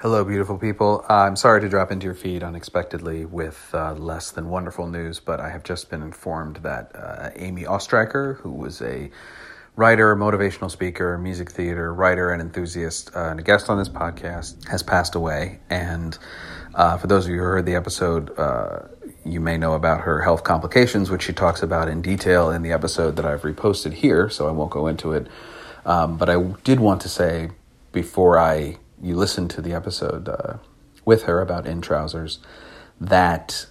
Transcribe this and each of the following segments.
Hello, beautiful people. I'm sorry to drop into your feed unexpectedly with less than wonderful news, but I have just been informed that Amy Oestreicher, who was a writer, motivational speaker, music theater writer, and enthusiast, and a guest on this podcast, has passed away. And for those of you who heard the episode, you may know about her health complications, which she talks about in detail in the episode that I've reposted here, so I won't go into it. But I did want to say, before you listened to the episode with her about In Trousers, that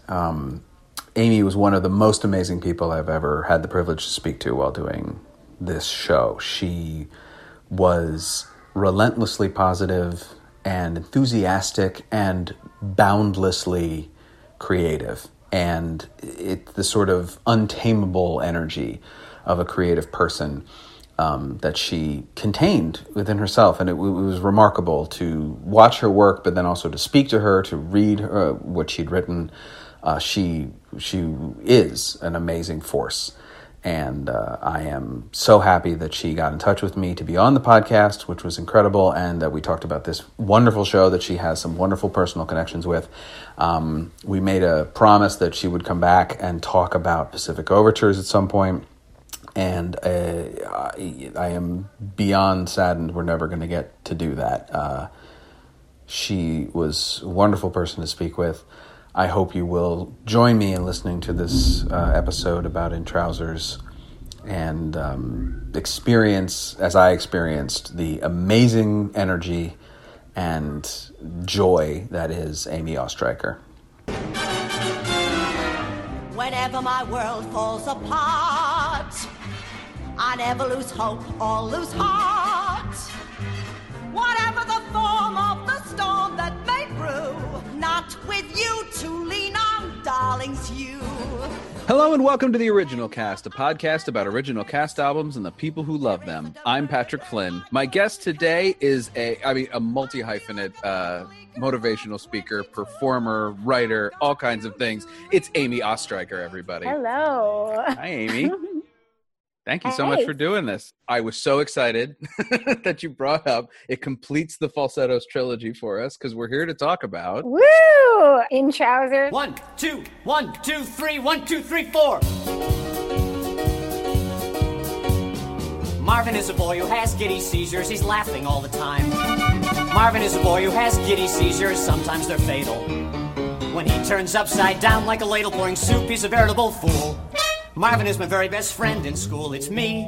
Amy was one of the most amazing people I've ever had the privilege to speak to while doing this show. She was relentlessly positive and enthusiastic and boundlessly creative. And it's the sort of untamable energy of a creative person that she contained within herself. And it was remarkable to watch her work, but then also to speak to her, to read her, what she'd written. She is an amazing force. And I am so happy that she got in touch with me to be on the podcast, which was incredible, and that we talked about this wonderful show that she has some wonderful personal connections with. We made a promise that she would come back and talk about Pacific Overtures at some point. And I am beyond saddened we're never going to get to do that. She was a wonderful person to speak with. I hope you will join me in listening to this episode about In Trousers and experience, as I experienced, the amazing energy and joy that is Amy Oestreicher. Whenever my world falls apart, I never lose hope or lose heart. Whatever the form of the storm that may brew, not with you to lean on, darlings, you. Hello and welcome to The Original Cast, a podcast about original cast albums and the people who love them. I'm Patrick Flynn. My guest today is a multi-hyphenate motivational speaker, performer, writer, all kinds of things. It's Amy Oestreicher, everybody. Hello. Hi, Amy. Thank you so much for doing this. I was so excited that you brought up. It completes the Falsettos trilogy for us because we're here to talk about... Woo! In Trousers. 1, 2, 1, 2, 3, 1, 2, 3, 4. Marvin is a boy who has giddy seizures. He's laughing all the time. Marvin is a boy who has giddy seizures. Sometimes they're fatal. When he turns upside down like a ladle pouring soup, he's a veritable fool. Marvin is my very best friend in school, it's me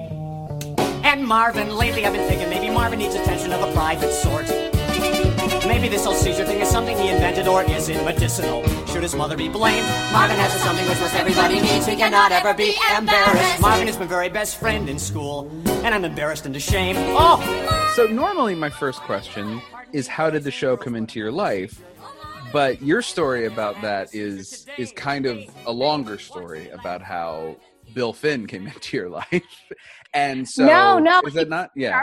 and Marvin. Lately I've been thinking maybe Marvin needs attention of a private sort. Maybe this whole seizure thing is something he invented, or is it medicinal? Should his mother be blamed? Marvin has something which most everybody needs. We cannot ever be embarrassed. Marvin is my very best friend in school, and I'm embarrassed and ashamed. Oh! So normally my first question is, how did the show come into your life? But your story about that is kind of a longer story about how Bill Finn came into your life. And so... No. Is it not? Yeah.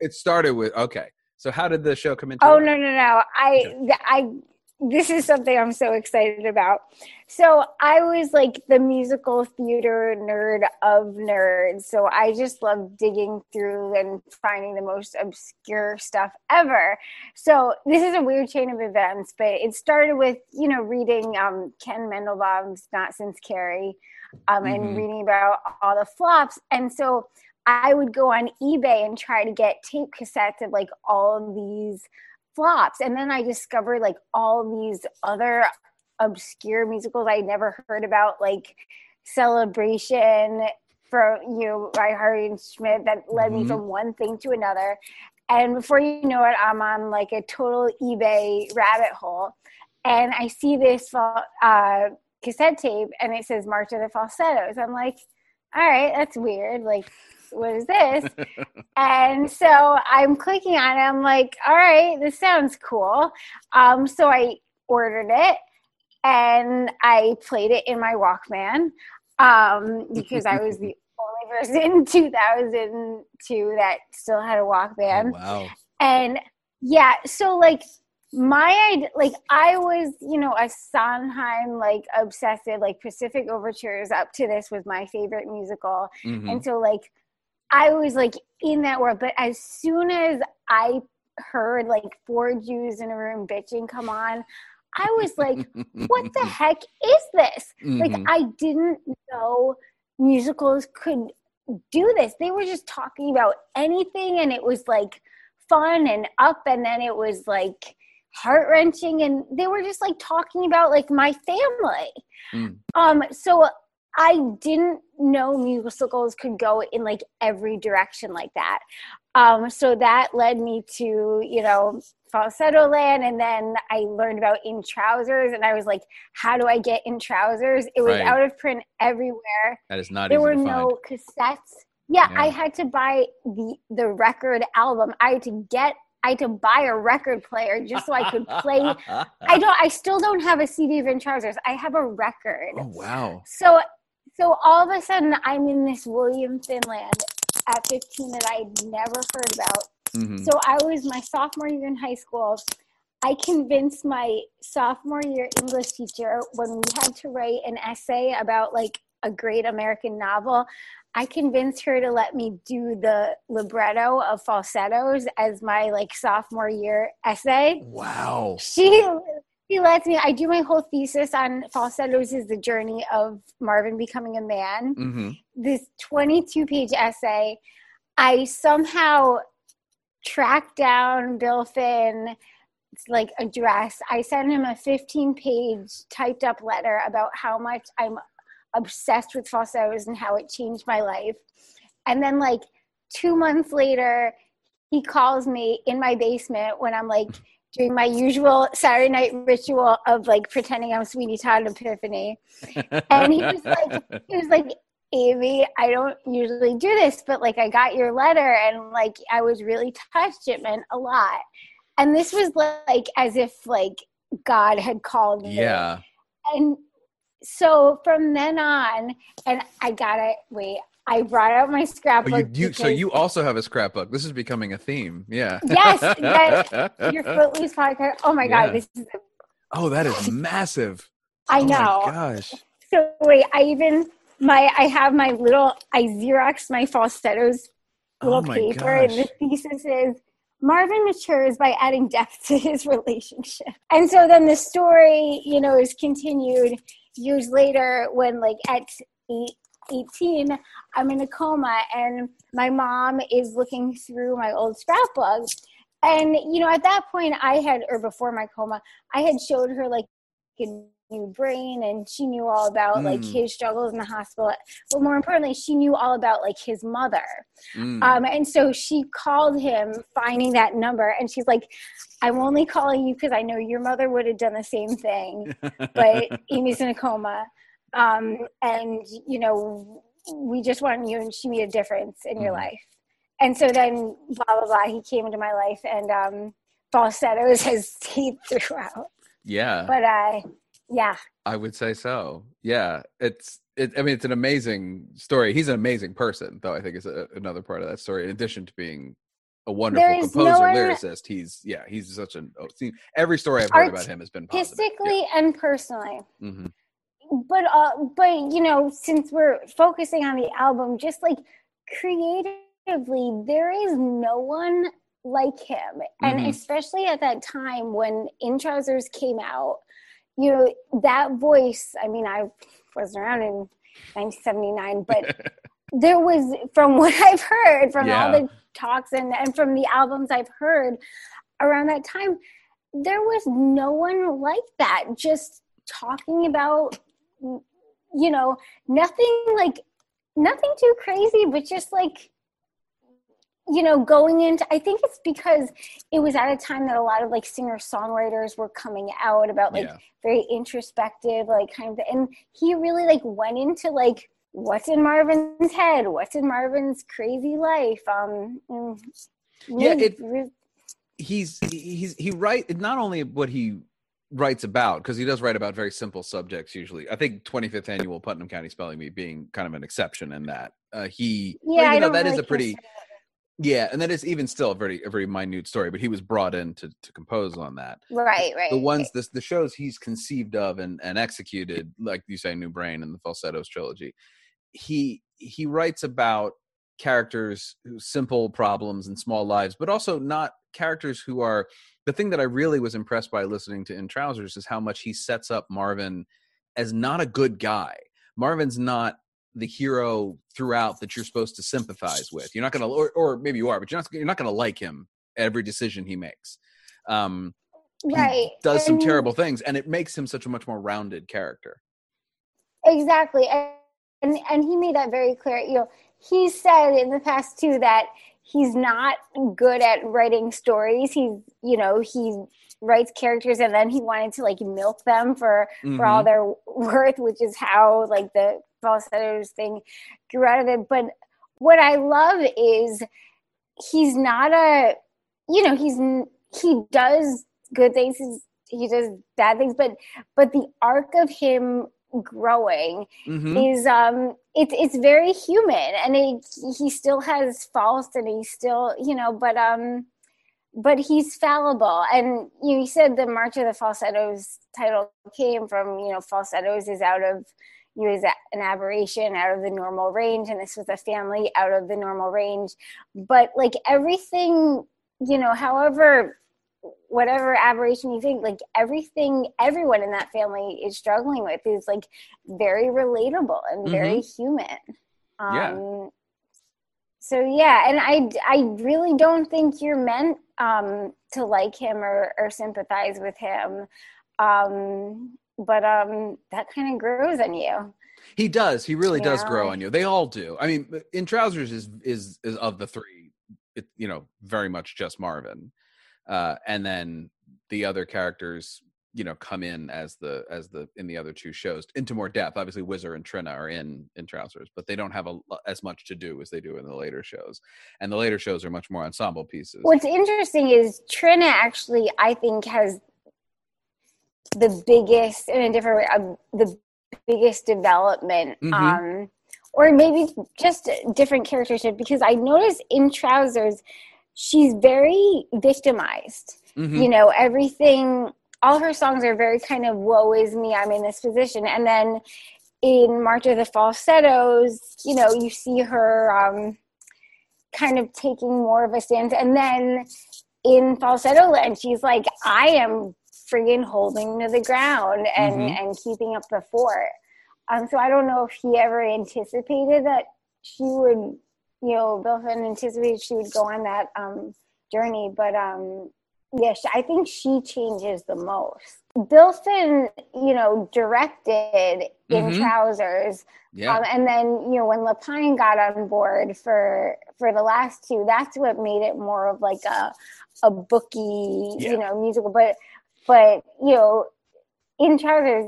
It started with... Okay. So how did the show come into your life? No. This is something I'm so excited about. So I was like the musical theater nerd of nerds. So I just loved digging through and finding the most obscure stuff ever. So this is a weird chain of events, but it started with, reading Ken Mandelbaum's Not Since Carrie and reading about all the flops. And so I would go on eBay and try to get tape cassettes of like all of these flops. And then I discovered like all these other obscure musicals I never heard about, like Celebration from by Harry and Schmidt, that led me from one thing to another. And before you know it, I'm on like a total eBay rabbit hole. And I see this cassette tape and it says March of the Falsettos. I'm like, all right, that's weird. Like, what is this? And so I'm clicking on it. I'm like, all right, this sounds cool. So I ordered it and I played it in my Walkman because I was the only person in 2002 that still had a Walkman. Oh, wow. And yeah, so like I was, a Sondheim, obsessive, Pacific Overtures up to this was my favorite musical. And so I was in that world, but as soon as I heard like four Jews in a room bitching come on, I was like, what the heck is this? Mm-hmm. Like, I didn't know musicals could do this. They were just talking about anything, and it was like fun and up, and then it was like heart-wrenching, and they were just like talking about like my family. Mm. So I didn't know musicals could go in like every direction like that. So that led me to, you know, Falsettoland, and then I learned about In Trousers, and I was like, how do I get In Trousers? It was right. out of print everywhere. That is not there easy to find. There were no cassettes. Yeah, I had to buy the record album. I had to buy a record player just so I could play. I still don't have a CD of In Trousers. I have a record. Oh, wow. So all of a sudden I'm in this William Finn land at 15 that I'd never heard about. Mm-hmm. So I was my sophomore year in high school. I convinced my sophomore year English teacher, when we had to write an essay about like a great American novel, I convinced her to let me do the libretto of Falsettos as my like sophomore year essay. Wow. She lets me. I do my whole thesis on Falsettos is the journey of Marvin becoming a man. Mm-hmm. This 22-page essay. I somehow tracked down Bill Finn. It's like address. I sent him a 15-page typed up letter about how much I'm obsessed with falsettos and how it changed my life. And then like 2 months later, he calls me in my basement when I'm like doing my usual Saturday night ritual of like pretending I'm Sweeney Todd Epiphany. And he was like, Amy, I don't usually do this, but like I got your letter and like I was really touched. It meant a lot. And this was like as if like God had called me. Yeah. And so from then on, and I brought out my scrapbook. Oh, so you also have a scrapbook. This is becoming a theme. Yeah. Yes. Your Footloose podcast. Oh my God. Yeah. This is that is massive. I know. Oh my gosh. So wait, I have my little, I Xeroxed my falsettos little paper, and the thesis is Marvin matures by adding depth to his relationship. And so then the story, you know, is continued years later when like at 18, I'm in a coma and my mom is looking through my old scrapbook. And, you know, at that point before my coma, I had showed her like a New Brain, and she knew all about like his struggles in the hospital, but more importantly she knew all about like his mother. And so she called him finding that number, and she's like, I'm only calling you because I know your mother would have done the same thing, but Amy's in a coma, and you know, we just want you, and she made a difference in your life. And so then blah blah blah, he came into my life, and Falsettos has stayed throughout. Yeah. But yeah, I would say so. Yeah, it's an amazing story. He's an amazing person, though, I think is another part of that story. In addition to being a wonderful composer, lyricist, he's such an. Every story I've heard about him has been positive. Artistically and personally. Mm-hmm. But you know, since we're focusing on the album, just like creatively, there is no one like him, and especially at that time when In Trousers came out. You know, that voice, I mean, I wasn't around in 1979, but there was, from what I've heard, from all the talks and from the albums I've heard around that time, there was no one like that, just talking about, you know, nothing too crazy, but just like, you know, going into, I think it's because it was at a time that a lot of like singer-songwriters were coming out about like very introspective, like kind of, and he really like went into like what's in Marvin's head, what's in Marvin's crazy life. Not only what he writes about, because he does write about very simple subjects usually. I think 25th Annual Putnam County Spelling Bee being kind of an exception in that. And that is even still a very minute story, but he was brought in to compose on that. Right. The ones, the shows he's conceived of and executed, like you say, New Brain and the Falsettos trilogy, he writes about characters whose simple problems and small lives, but also not characters who are, the thing that I really was impressed by listening to In Trousers is how much he sets up Marvin as not a good guy. Marvin's not the hero throughout that you're supposed to sympathize with. You're not going to, or maybe you are, but you're not going to like him every decision he makes. Right. He does some terrible things, and it makes him such a much more rounded character. Exactly. And he made that very clear. You know, he said in the past too that he's not good at writing stories. He writes characters, and then he wanted to like milk them for all their worth, which is how like the Falsettos thing grew out of it. But what I love is he does good things, he does bad things, but the arc of him growing is it's very human, and he still has faults, and he still but he's fallible. And you said the March of the Falsettos title came from falsettos is out of is an aberration out of the normal range, and this was a family out of the normal range. But like everything, whatever aberration you think, like everyone in that family is struggling with is like very relatable and very human. And I really don't think you're meant to like him or sympathize with him. But that kind of grows on you. He does. He really does grow on you. They all do. I mean, In Trousers is of the three, very much just Marvin. And then the other characters, come in as the in the other two shows into more depth. Obviously, Whizzer and Trina are in Trousers, but they don't have as much to do as they do in the later shows. And the later shows are much more ensemble pieces. What's interesting is Trina actually, I think, has the biggest, in a different way, the biggest development, or maybe just different charactership, because I noticed in Trousers, she's very victimized. Everything, all her songs are very kind of woe is me, I'm in this position. And then in March of the Falsettos, you see her kind of taking more of a stance. And then in Falsettoland, she's like, I am friggin' holding to the ground and keeping up the fort. So I don't know if he ever anticipated that she would... Bill Finn anticipated she would go on that journey, but I think she changes the most. Bill Finn, directed In Trousers, and then when Lapine got on board for the last two, that's what made it more of like a booky, musical. But In Trousers,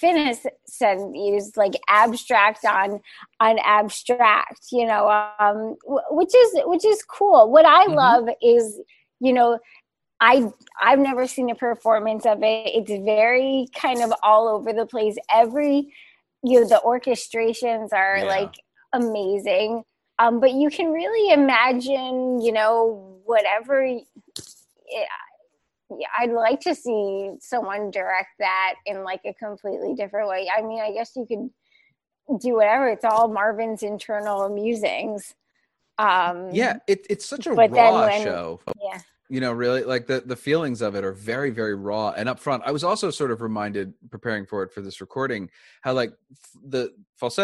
Finn has said he was like abstract on abstract, which is cool. What I love is, I've never seen a performance of it. It's very kind of all over the place. The orchestrations are like amazing, but you can really imagine, whatever. Yeah, I'd like to see someone direct that in like a completely different way. I mean, I guess you could do whatever. It's all Marvin's internal musings. It's such a raw show. Yeah. Really like the feelings of it are very, very raw and upfront. I was also sort of reminded preparing for this recording, how like the March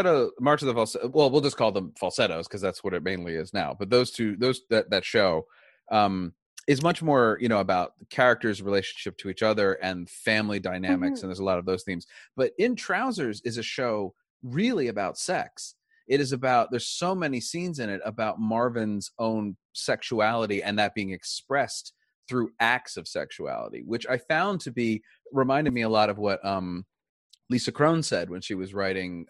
of the Falsetto, well, we'll just call them Falsettos because that's what it mainly is now. But those two, that show, is much more, about the characters' relationship to each other and family dynamics, and there's a lot of those themes. But In Trousers is a show really about sex. It is about, there's so many scenes in it about Marvin's own sexuality and that being expressed through acts of sexuality, which I found to be, reminded me a lot of what Lisa Cron said when she was writing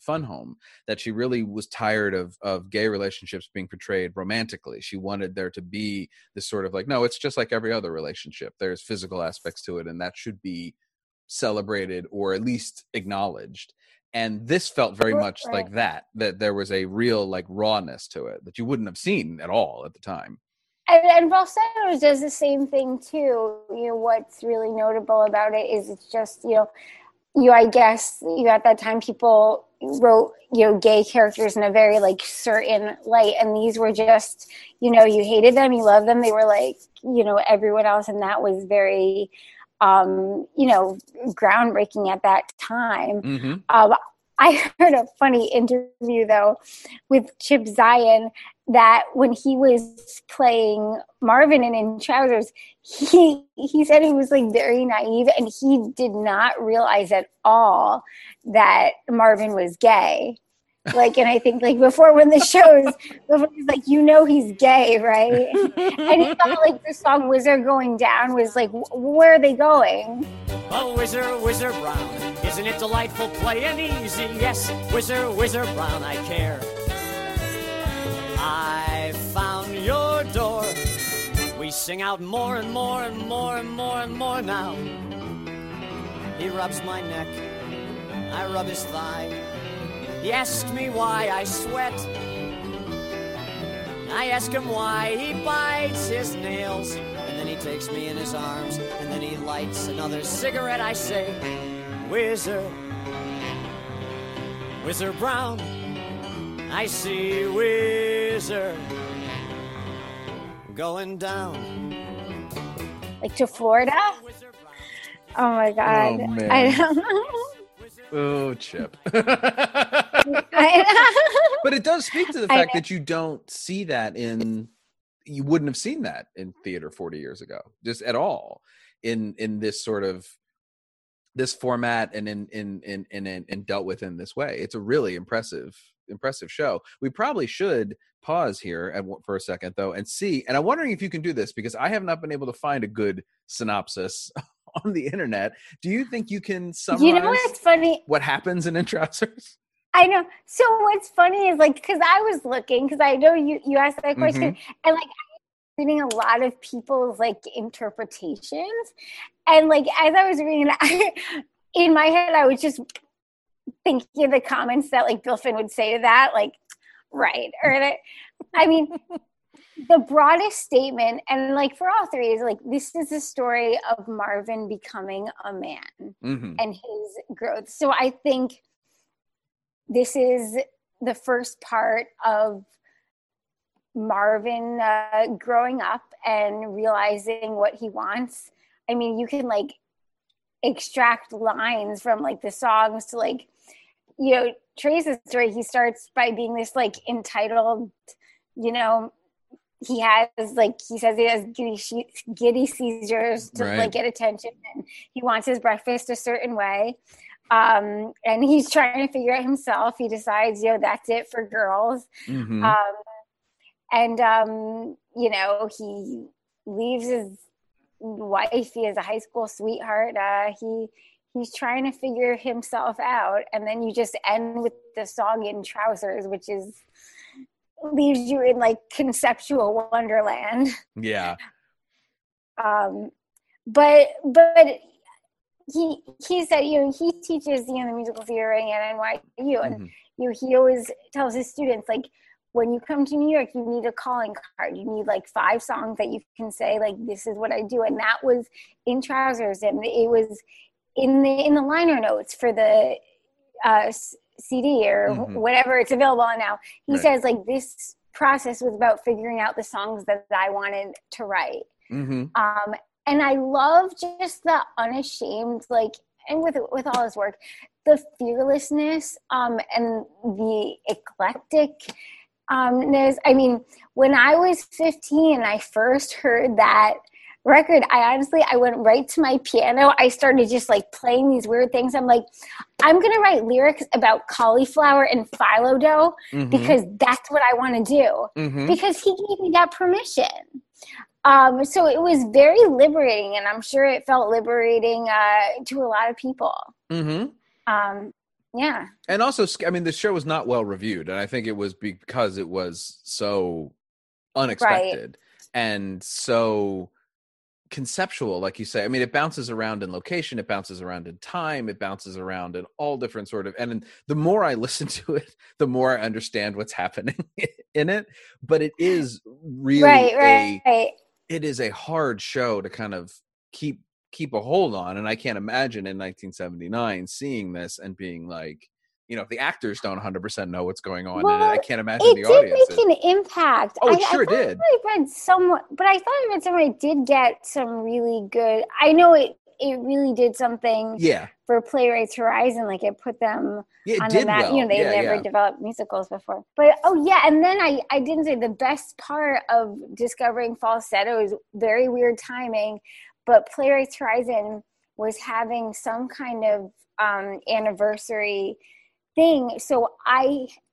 Fun Home, that she really was tired of gay relationships being portrayed romantically. She wanted there to be this sort of like, no, it's just like every other relationship. There's physical aspects to it, and that should be celebrated or at least acknowledged. And this felt very much like that there was a real like rawness to it that you wouldn't have seen at all at the time. And Falsettos does the same thing too. What's really notable about it is it's just, I guess at that time people wrote, you know, gay characters in a very, like, certain light. And these were just, you know, you hated them, you loved them. They were like, you know, everyone else. And that was very, you know, groundbreaking at that time. Mm-hmm. I heard a funny interview, though, with Chip Zien, that when he was playing Marvin in Trousers, he said he was, like, very naive, and he did not realize at all that Marvin was gay. Like, and I think, like, before when the shows, before he's like, you know he's gay, right? And he thought, like, the song Whizzer Going Down was, like, where are they going? Oh, Whizzer, Whizzer Brown, isn't it delightful, play and easy? Yes, Whizzer, Whizzer Brown, I care. I found your door. We sing out more and more and more and more and more now. He rubs my neck, I rub his thigh. He asked me why I sweat. I ask him why he bites his nails. And then he takes me in his arms. And then he lights another cigarette. I say, Whizzer, Whizzer Brown, I see Whizzer going down. Like to Florida? Oh, my God. Oh, man. I don't know. Oh, Chip. But it does speak to the fact that you don't see that in, you wouldn't have seen that in theater 40 years ago, just at all, in this sort of, this format and in dealt with in this way. It's a really impressive show. We probably should pause here for a second, though, and see, and I'm wondering if you can do this, because I have not been able to find a good synopsis on the internet. Do you think you can summarize, you know, what's funny, what happens in Trousers? I know. So what's funny is, like, because I was looking, because I know you asked that question, mm-hmm. and, like, I was reading a lot of people's, like, interpretations, and, like, as I was reading in my head, I was just thinking of the comments that, like, Bill Finn would say to that, like, right, or that, I mean, the broadest statement, and, like, for all three, is, like, this is the story of Marvin becoming a man, mm-hmm. and his growth. So I think this is the first part of Marvin growing up and realizing what he wants. I mean, you can, like, extract lines from, like, the songs to, like, you know, trace the story. He starts by being this, like, entitled, you know, he has, like, he says he has giddy seizures to, right. like, get attention, and he wants his breakfast a certain way, and he's trying to figure out himself. He decides, you know, that's it for girls, mm-hmm. You know, he leaves his wife. He is a high school sweetheart. He's trying to figure himself out, and then you just end with the song In Trousers, which is leaves you in, like, conceptual wonderland. Yeah. But he said, you know, he teaches, you know, the musical theater at NYU, and mm-hmm. you know, he always tells his students, like, when you come to New York, you need a calling card. You need, like, 5 songs that you can say, like, this is what I do. And that was In Trousers, and it was in the liner notes for the CD or mm-hmm. whatever it's available on now. He right. says, like, this process was about figuring out the songs that I wanted to write. Mm-hmm. And I love just the unashamed, like, and with all his work, the fearlessness and the eclectic. I mean, when I was 15 and I first heard that record, I honestly went right to my piano. I started just, like, playing these weird things. I'm like, I'm going to write lyrics about cauliflower and phyllo dough mm-hmm. because that's what I want to do mm-hmm. because he gave me that permission. So it was very liberating, and I'm sure it felt liberating to a lot of people. Mm-hmm. Yeah. And also, I mean, the show was not well reviewed, and I think it was because it was so unexpected right. and so conceptual, like you say. I mean, it bounces around in location, it bounces around in time, it bounces around in all different sort of, and the more I listen to it, the more I understand what's happening in it. But it is really it is a hard show to kind of keep a hold on, and I can't imagine in 1979 seeing this and being like, you know, if the actors don't 100% know what's going on, well, in it, I can't imagine the audience. It did make an impact. Oh, it sure did. I thought I read somewhere it did get some really good. I know it really did something. Yeah. For Playwrights Horizon, like it put them on the map. Well. You know, they never developed musicals before. But and then I didn't say the best part of discovering Falsetto is very weird timing, but Playwrights Horizon was having some kind of anniversary thing. So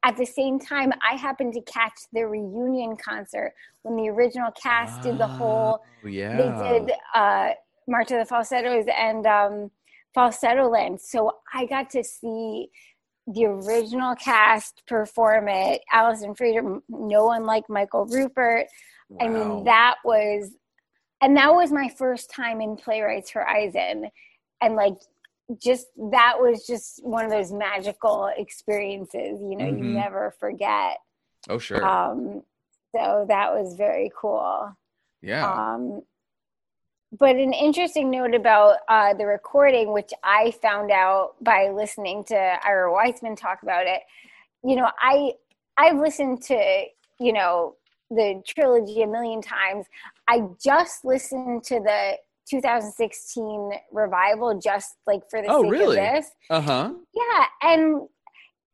at the same time, I happened to catch the reunion concert when the original cast did the whole. Yeah. They did March of the Falsettos and Falsettoland. So I got to see the original cast perform it. Alison Fraser, no one like Michael Rupert. Wow. I mean, that was my first time in Playwrights Horizon. And that was just one of those magical experiences, you know, mm-hmm. you never forget. Oh, sure. So that was very cool. Yeah. But an interesting note about the recording, which I found out by listening to Ira Weitzman talk about it, you know, I've listened to, you know, the trilogy a million times. I just listened to the 2016 revival just like for the sake really? Of this. Uh-huh. Yeah. And,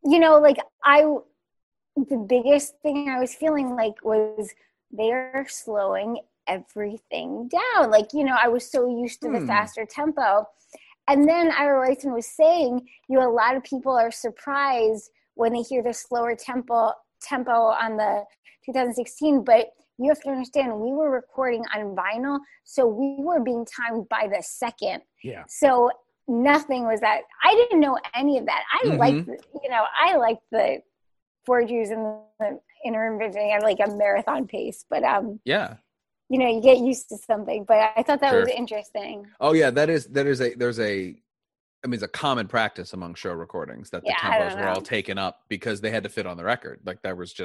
you know, like the biggest thing I was feeling like was they're slowing everything down. Like, you know, I was so used to the faster tempo. And then Ira Weitzman was saying, you know, a lot of people are surprised when they hear the slower tempo on the 2016, but you have to understand we were recording on vinyl, so we were being timed by the second. Yeah. So nothing was that. I didn't know any of that. I liked, you know, the forgeries and the interim visioning at like a marathon pace, but you know, you get used to something. But I thought that was interesting. Oh yeah, there's a common practice among show recordings that the tempos were all taken up because they had to fit on the record. Like there was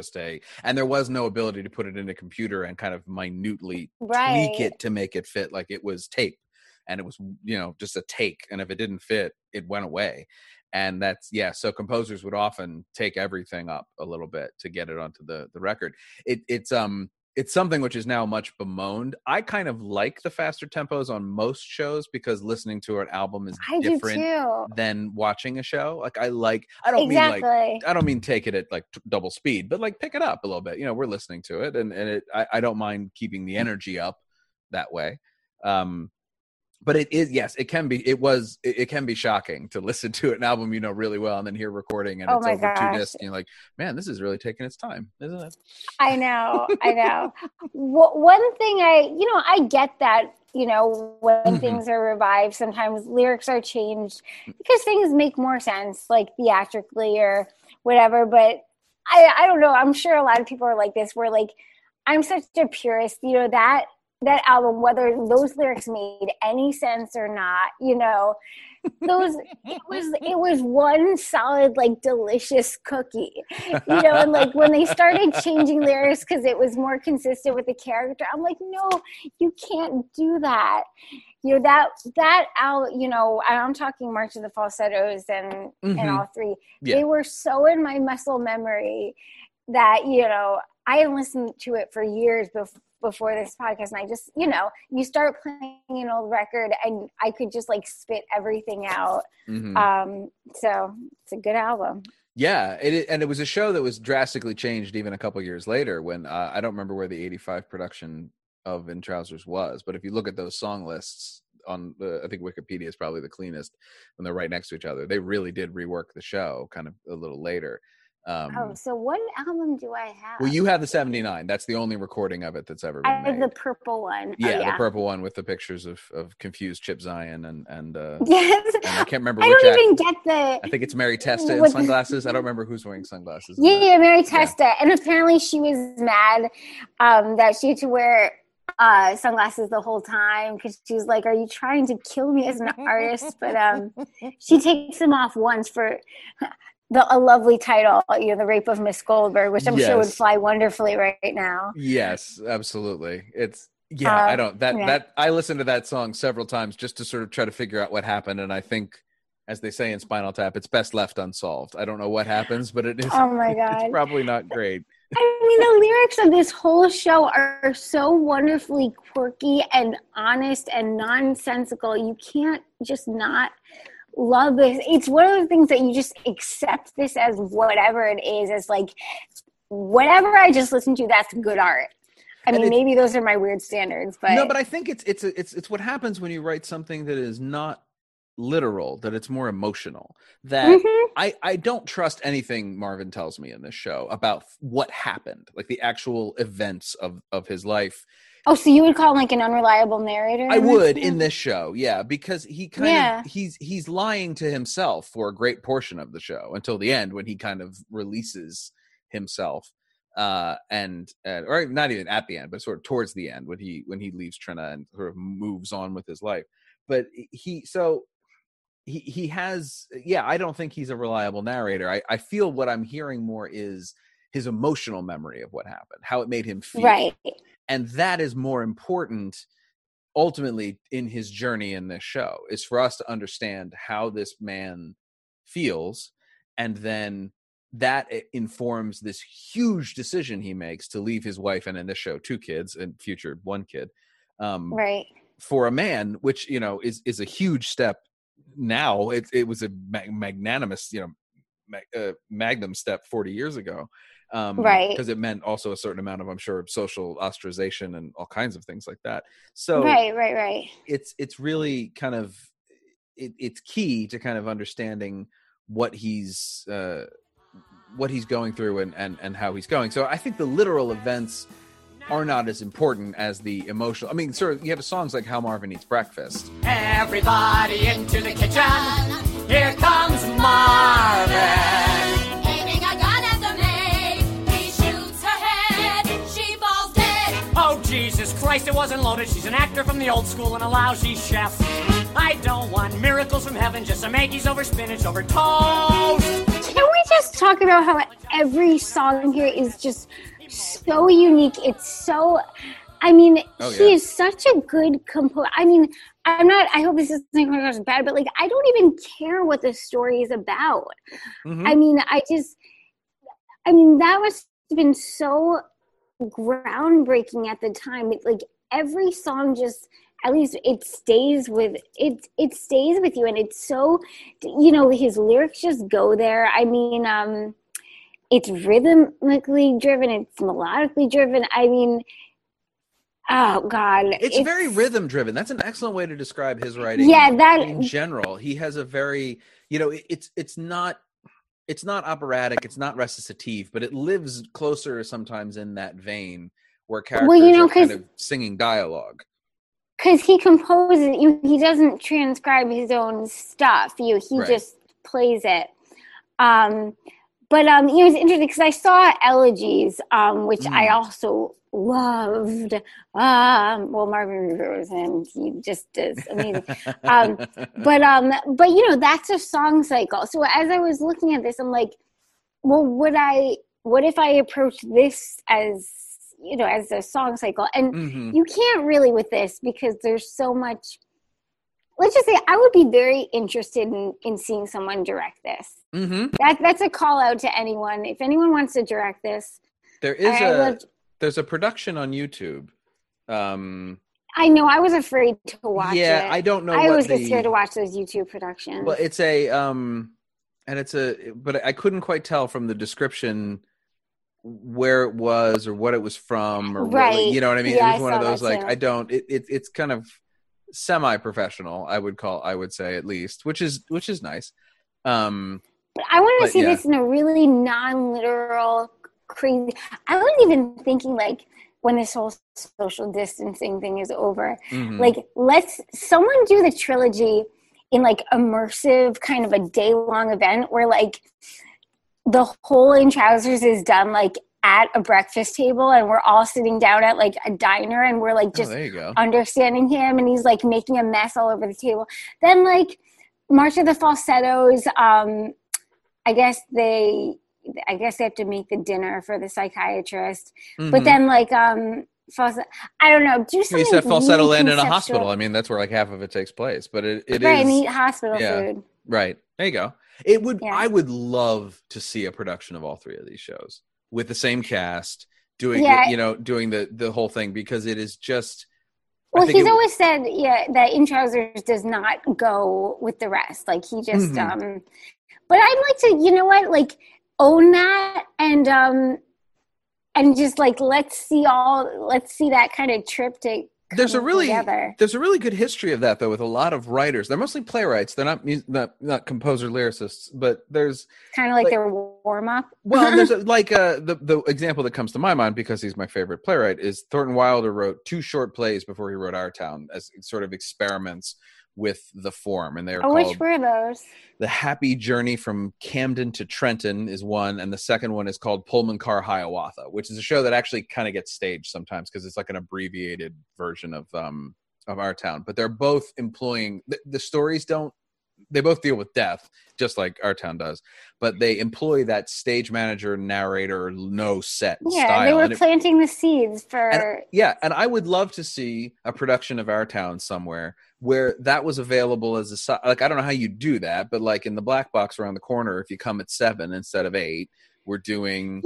and there was no ability to put it in a computer and kind of minutely tweak it to make it fit. Like it was tape and it was, you know, just a take. And if it didn't fit, it went away. And that's, so composers would often take everything up a little bit to get it onto the record. It's something which is now much bemoaned. I kind of like the faster tempos on most shows because listening to an album is different than watching a show. Like I don't mean take it at like double speed, but like pick it up a little bit. You know, we're listening to it and I don't mind keeping the energy up that way. But it is, yes, it can be shocking to listen to an album, you know, really well and then hear recording and it's over two discs and you're like, man, this is really taking its time, isn't it? I know. One thing I get that, you know, when things are revived, sometimes lyrics are changed because things make more sense, like theatrically or whatever. But I don't know. I'm sure a lot of people are like this where like, I'm such a purist, you know, that album, whether those lyrics made any sense or not, you know, those it was one solid like delicious cookie, you know. And like when they started changing lyrics because it was more consistent with the character, I'm like, no, you can't do that. You know that album, you know, and I'm talking March of the Falsettos and all three. Yeah. They were so in my muscle memory that, you know, I listened to it for years before this podcast, and I just, you know, you start playing an old record and I could just like spit everything out. So it's a good album. Yeah, and it was a show that was drastically changed even a couple years later when I don't remember where the 85 production of In Trousers was, but if you look at those song lists on the, I think Wikipedia is probably the cleanest when they're right next to each other. They really did rework the show kind of a little later. So what album do I have? Well, you have the 79. That's the only recording of it that's ever been made. I have the purple one. Yeah, the purple one with the pictures of confused Chip Zien and yes. And I can't remember which I think it's Mary Testa in sunglasses. I don't remember who's wearing sunglasses. Mary Testa. Yeah. And apparently she was mad that she had to wear sunglasses the whole time because she's like, are you trying to kill me as an artist? But she takes them off once for... a lovely title, you know, The Rape of Miss Goldberg, which I'm sure would fly wonderfully right now. Yes, absolutely. It's I listened to that song several times just to sort of try to figure out what happened, and I think as they say in Spinal Tap, it's best left unsolved. I don't know what happens, but it is. Oh my God. It's probably not great. I mean, the lyrics of this whole show are so wonderfully quirky and honest and nonsensical. You can't just not love this. It's one of the things that you just accept this as whatever it is, as like, whatever I just listened to, that's good art. I mean, maybe those are my weird standards, but no. But I think it's what happens when you write something that is not literal, that it's more emotional. That I don't trust anything Marvin tells me in this show about what happened, like the actual events of his life. Oh, so you would call him like an unreliable narrator? I would in this show, yeah, because he kind of he's lying to himself for a great portion of the show until the end when he kind of releases himself. Or not even at the end, but sort of towards the end when he leaves Trina and sort of moves on with his life. But he has, yeah, I don't think he's a reliable narrator. I feel what I'm hearing more is his emotional memory of what happened, how it made him feel. Right. And that is more important ultimately in his journey in this show, is for us to understand how this man feels, and then that informs this huge decision he makes to leave his wife and, in this show, 2 kids and future 1 kid, right, for a man, which, you know, is a huge step. Now it was a magnanimous, you know, magnum step 40 years ago, right, because it meant also a certain amount of, I'm sure, social ostracization and all kinds of things like that. So right. It's really kind of it's key to kind of understanding what he's going through and how he's going. So I think the literal events are not as important as the emotional. I mean, sort of, you have songs like How Marvin Eats Breakfast. Everybody into the kitchen. Here comes Marvin. Aiming a gun at the maid. He shoots her head. She falls dead. Oh, Jesus Christ, it wasn't loaded. She's an actor from the old school and a lousy chef. I don't want miracles from heaven, just some eggies over spinach over toast. Can we just talk about how every song here is just so unique? It's so, I mean, he is such a good composer. I mean, I hope this isn't bad, but like, I don't even care what the story is about. Mm-hmm. I mean, that must have been so groundbreaking at the time. It's like every song just, at least it stays with you, and it's so, you know, his lyrics just go there. I mean, it's rhythmically driven, it's melodically driven. I mean, oh God, it's very rhythm driven. That's an excellent way to describe his writing. Yeah, that in general, he has a very, you know, it's not operatic, it's not recitative, but it lives closer sometimes in that vein where characters are kind of singing dialogue. Because he composes, he doesn't transcribe his own stuff. He just plays it. But it was interesting because I saw Elegies, which I also loved. Marvin Rivera was in. He just is amazing. But you know, that's a song cycle. So as I was looking at this, I'm like, well, what if I approach this as, you know, as a song cycle? And you can't really with this, because there's so much. Let's just say I would be very interested in seeing someone direct this. Mm-hmm. That's a call out to anyone. If anyone wants to direct this, there's a production on YouTube. I know. I was afraid to watch it. Yeah, I don't know. I always get scared to watch those YouTube productions. Well, it's a but I couldn't quite tell from the description where it was or what it was from or what, you know what I mean? Yeah, it was one of those, like, too. It's kind of semi-professional, I would say at least, which is nice. But I want to see this in a really non-literal, crazy, I wasn't even thinking like when this whole social distancing thing is over, like, let's someone do the trilogy in like immersive kind of a day-long event where like the whole In Trousers is done like at a breakfast table, and we're all sitting down at like a diner, and we're like just understanding him, and he's like making a mess all over the table. Then like March of the Falsettos, I guess they have to make the dinner for the psychiatrist. But then like I don't know. Do something. You said Falsettoland in a hospital. I mean, that's where like half of it takes place, but it is. Right, and eat hospital food. Right. There you go. It would. Yeah. I would love to see a production of all three of these shows with the same cast doing, yeah. you know, doing the whole thing, because it is just. Well, he's always said, yeah, that In Trousers does not go with the rest. Like, he just, mm-hmm. But I'd like to, you know what, like, own that and just, like, let's see that kind of trip to together. There's a really good history of that, though, with a lot of writers. They're mostly playwrights. They're not composer lyricists, but there's kind of like their warm-up. Well, there's the example that comes to my mind, because he's my favorite playwright, is Thornton Wilder wrote 2 short plays before he wrote Our Town as sort of experiments with the form, and they're called. Which were those? The Happy Journey from Camden to Trenton is one, and the second one is called Pullman Car Hiawatha, which is a show that actually kind of gets staged sometimes because it's like an abbreviated version of Our Town. But they're both employing the stories don't. They both deal with death, just like Our Town does, but they employ that stage manager, narrator, no set style. Yeah, they were planting the seeds for... And I would love to see a production of Our Town somewhere where that was available as a... Like, I don't know how you do that, but like in the Black Box around the corner, if you come at 7 instead of 8, we're doing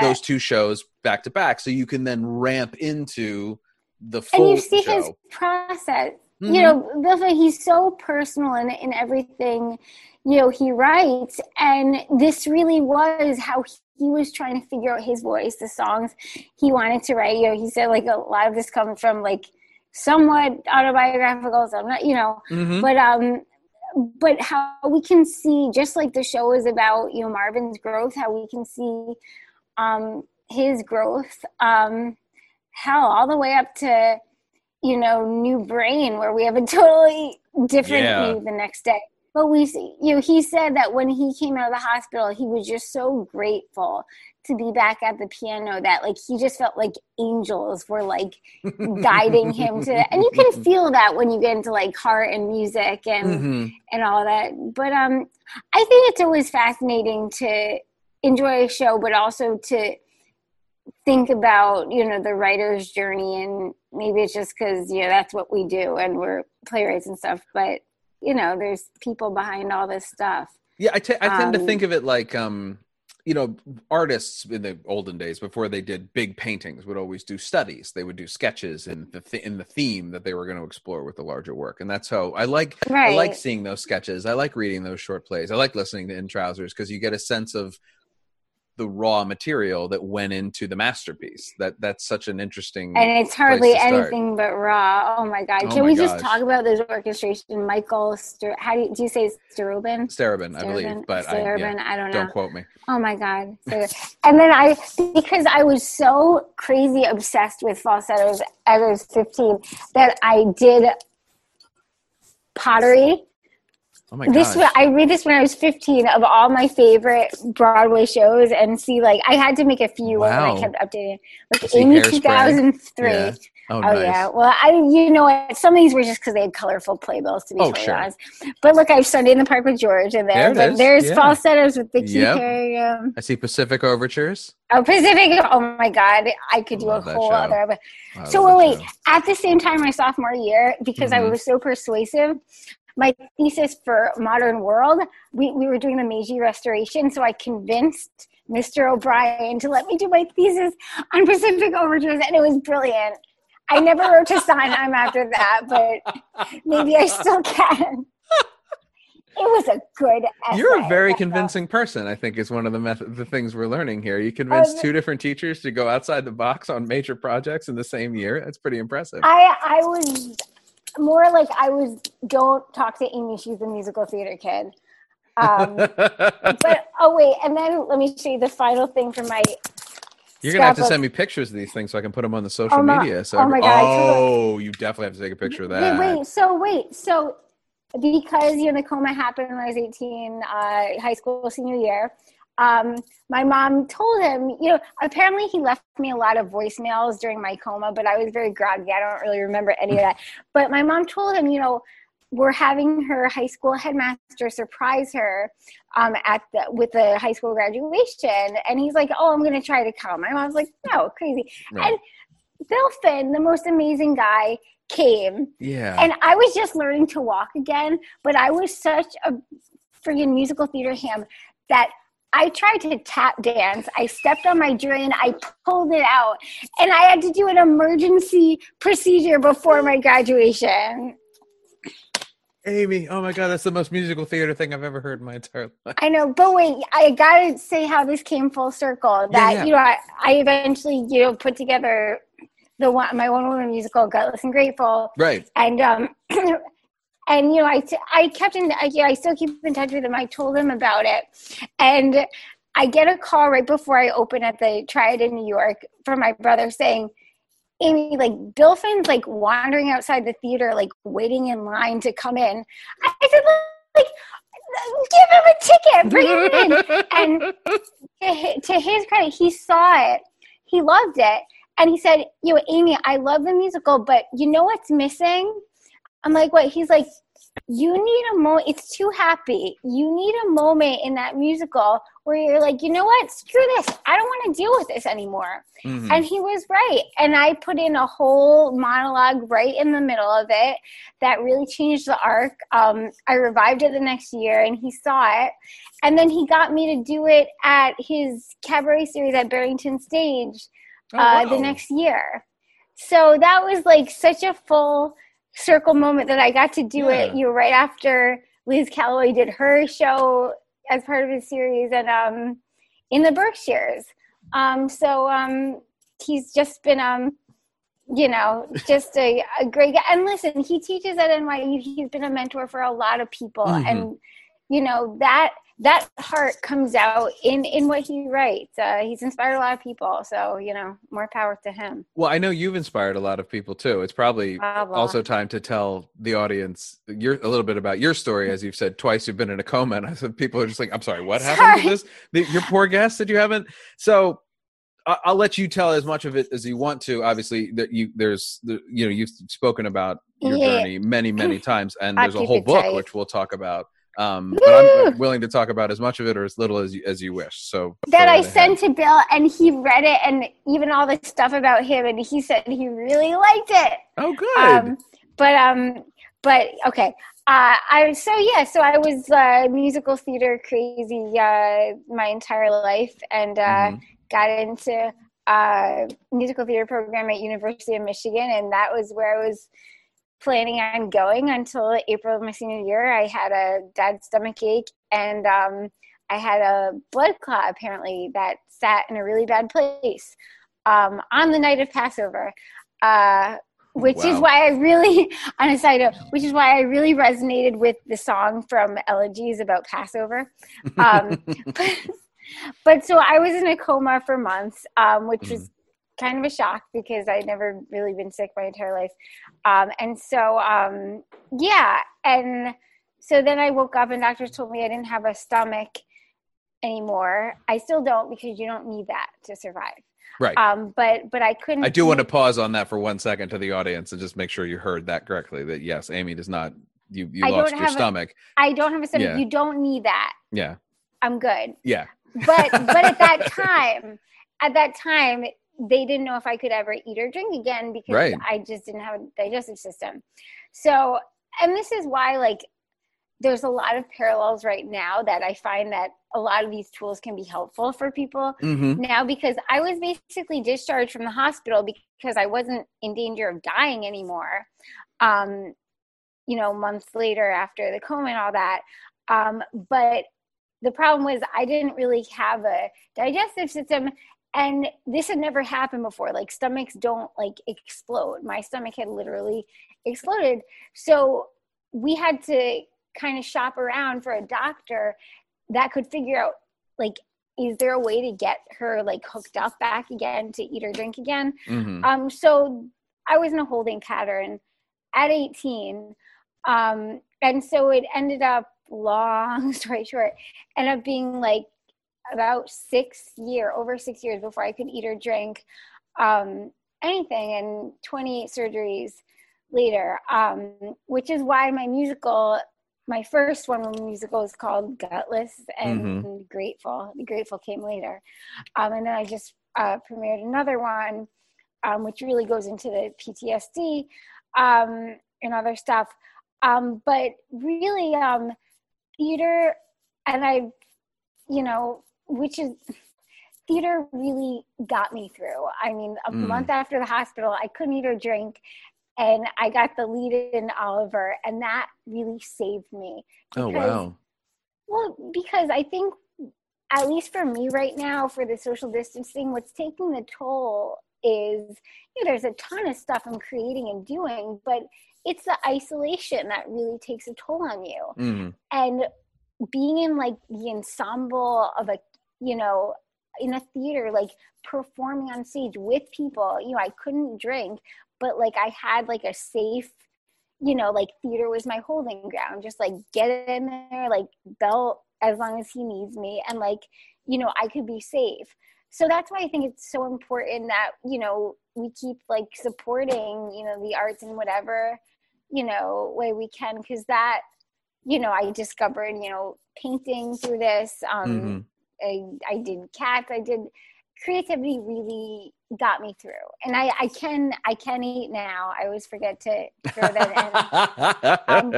those 2 shows back to back, so you can then ramp into the full show. And you see his process. Mm-hmm. You know, Bill Finn, he's so personal in everything, you know, he writes. And this really was how he was trying to figure out his voice, the songs he wanted to write. You know, he said, like, a lot of this comes from, like, somewhat autobiographical, so I'm not, you know. Mm-hmm. But how we can see, just like the show is about, you know, Marvin's growth, how we can see his growth, all the way up to... you know, New Brain, where we have a totally different view the next day. But we, you know, he said that when he came out of the hospital, he was just so grateful to be back at the piano, that like he just felt like angels were like guiding him to that. And you can feel that when you get into like heart and music and all that. But I think it's always fascinating to enjoy a show, but also to think about, you know, the writer's journey. And maybe it's just because, you know, that's what we do and we're playwrights and stuff, but, you know, there's people behind all this stuff. Yeah, I tend to think of it like, you know, artists in the olden days, before they did big paintings, would always do studies. They would do sketches in the theme that they were going to explore with the larger work. And that's how I like seeing those sketches. I like reading those short plays. I like listening to In Trousers, because you get a sense of the raw material that went into the masterpiece. That's such an interesting place to start. And it's hardly anything but raw. Oh my God. Can we just talk about this orchestration? Michael, how do you say Starobin? Starobin, I believe. But Starobin, I don't know. Don't quote me. Oh my God. And then because I was so crazy obsessed with falsettos as I was 15, that I did pottery. Oh my God! I read this when I was 15, of all my favorite Broadway shows, and see, like, I had to make a few and I kept updating. Like Amy, 2003. Yeah. Oh, nice. Yeah. Well, you know what? Some of these were just because they had colorful playbills, to be totally honest. But look, I have Sunday in the Park with George, and there's falsettos with the key carry. I see Pacific Overtures. Oh, Pacific! Oh my God, I could do a whole other. So wait, at the same time, my sophomore year, because I was so persuasive. My thesis for Modern World, we were doing the Meiji Restoration, so I convinced Mr. O'Brien to let me do my thesis on Pacific Overtures, and it was brilliant. I never wrote to Sondheim after that, but maybe I still can. It was a good essay. You're a very convincing person, I think, is one of the things we're learning here. You convinced 2 different teachers to go outside the box on major projects in the same year. That's pretty impressive. I was... more like I was, don't talk to Amy, she's a musical theater kid. But, oh wait, and then let me show you the final thing from my You're going to have to send me pictures of these things so I can put them on the social media. So oh my God. Oh, you definitely have to take a picture of that. Wait, so because, you know, the coma happened when I was 18, high school senior year, my mom told him, you know, apparently he left me a lot of voicemails during my coma, but I was very groggy. I don't really remember any of that. But my mom told him, you know, we're having her high school headmaster surprise her with the high school graduation. And he's like, oh, I'm going to try to come. My mom's like, no, crazy. Right. And Bill Finn, the most amazing guy, came. Yeah. And I was just learning to walk again, but I was such a friggin' musical theater ham that I tried to tap dance. I stepped on my drain. I pulled it out. And I had to do an emergency procedure before my graduation. Amy, oh my God, that's the most musical theater thing I've ever heard in my entire life. I know, but wait, I gotta say how this came full circle. That, yeah. You know, I eventually, you know, put together my one-woman musical, Gutless and Grateful. Right. And, and you know, I kept in, you know, I still keep in touch with them. I told them about it. And I get a call right before I open at the Triad in New York from my brother saying, Amy, like, Bill Finn's, like, wandering outside the theater, like, waiting in line to come in. I said, like, give him a ticket, bring him in. And to his credit, he saw it. He loved it. And he said, you know, Amy, I love the musical, but you know what's missing? I'm like, what? He's like, you need a moment. It's too happy. You need a moment in that musical where you're like, you know what? Screw this. I don't want to deal with this anymore. Mm-hmm. And he was right. And I put in a whole monologue right in the middle of it that really changed the arc. I revived it the next year, and he saw it. And then he got me to do it at his cabaret series at Barrington Stage the next year. So that was, like, such a full circle moment that I got to do it, you know, right after Liz Calloway did her show as part of his series and in the Berkshires. So he's just been, you know, just a great guy. And listen, he teaches at NYU. He's been a mentor for a lot of people. Mm-hmm. And, you know, that heart comes out in what he writes. He's inspired a lot of people. So, you know, more power to him. Well, I know you've inspired a lot of people too. It's probably also time to tell the audience a little bit about your story. As you've said twice, you've been in a coma. And I said, people are just like, I'm sorry, what happened to this? Your poor guest that you haven't. So I'll let you tell as much of it as you want to. Obviously, you know, you've spoken about your journey many, many times. And there's a whole book, which we'll talk about. But I'm willing to talk about as much of it or as little as you wish. So that I sent to Bill, and he read it, and even all the stuff about him, and he said he really liked it. Oh, good. But okay. So I was musical theater crazy my entire life, and got into musical theater program at University of Michigan, and that was where I was planning on going until April of my senior year. I had a bad stomach ache, and I had a blood clot apparently that sat in a really bad place on the night of Passover, which is why I really resonated with the song from Elegies about Passover. But so I was in a coma for months, which was kind of a shock because I'd never really been sick my entire life. And so then I woke up and doctors told me I didn't have a stomach anymore. I still don't, because you don't need that to survive. Right. But I couldn't. I do want to pause on that for 1 second to the audience and just make sure you heard that correctly, that yes, Amy does not, you lost your stomach. I don't have a stomach. Yeah. You don't need that. Yeah. I'm good. Yeah. But at that time, they didn't know if I could ever eat or drink again because I just didn't have a digestive system. So, and this is why, like, there's a lot of parallels right now that I find that a lot of these tools can be helpful for people now, because I was basically discharged from the hospital because I wasn't in danger of dying anymore, you know, months later after the coma and all that. But the problem was I didn't really have a digestive system. And this had never happened before. Like, stomachs don't, like, explode. My stomach had literally exploded. So we had to kind of shop around for a doctor that could figure out, like, is there a way to get her, like, hooked up back again to eat or drink again? Mm-hmm. So I was in a holding pattern at 18. And so it ended up, long story short, ended up being, like, about over 6 years before I could eat or drink anything, and 28 surgeries later, which is why my first one-woman musical is called Gutless and Grateful. The Grateful came later. And then I just premiered another one, which really goes into the PTSD and other stuff. But really, theater And I, you know, which is, theater really got me through. I mean, a month after the hospital, I couldn't eat or drink, and I got the lead in Oliver, and that really saved me. Because, oh, wow. Well, because I think, at least for me right now, for the social distancing, what's taking the toll is, you know, there's a ton of stuff I'm creating and doing, but it's the isolation that really takes a toll on you. Mm. And being in, like, the ensemble of a, you know, in a theater, like, performing on stage with people, you know, I couldn't drink, but, like, I had, like, a safe, you know, like, theater was my holding ground. Just, like, get in there, like, belt as long as he needs me, and, like, you know, I could be safe. So that's why I think it's so important that, you know, we keep, like, supporting, you know, the arts in whatever, you know, way we can, because that, you know, I discovered, you know, painting through this, I did cats, I did, creativity really got me through. And I can eat now. I always forget to throw that in.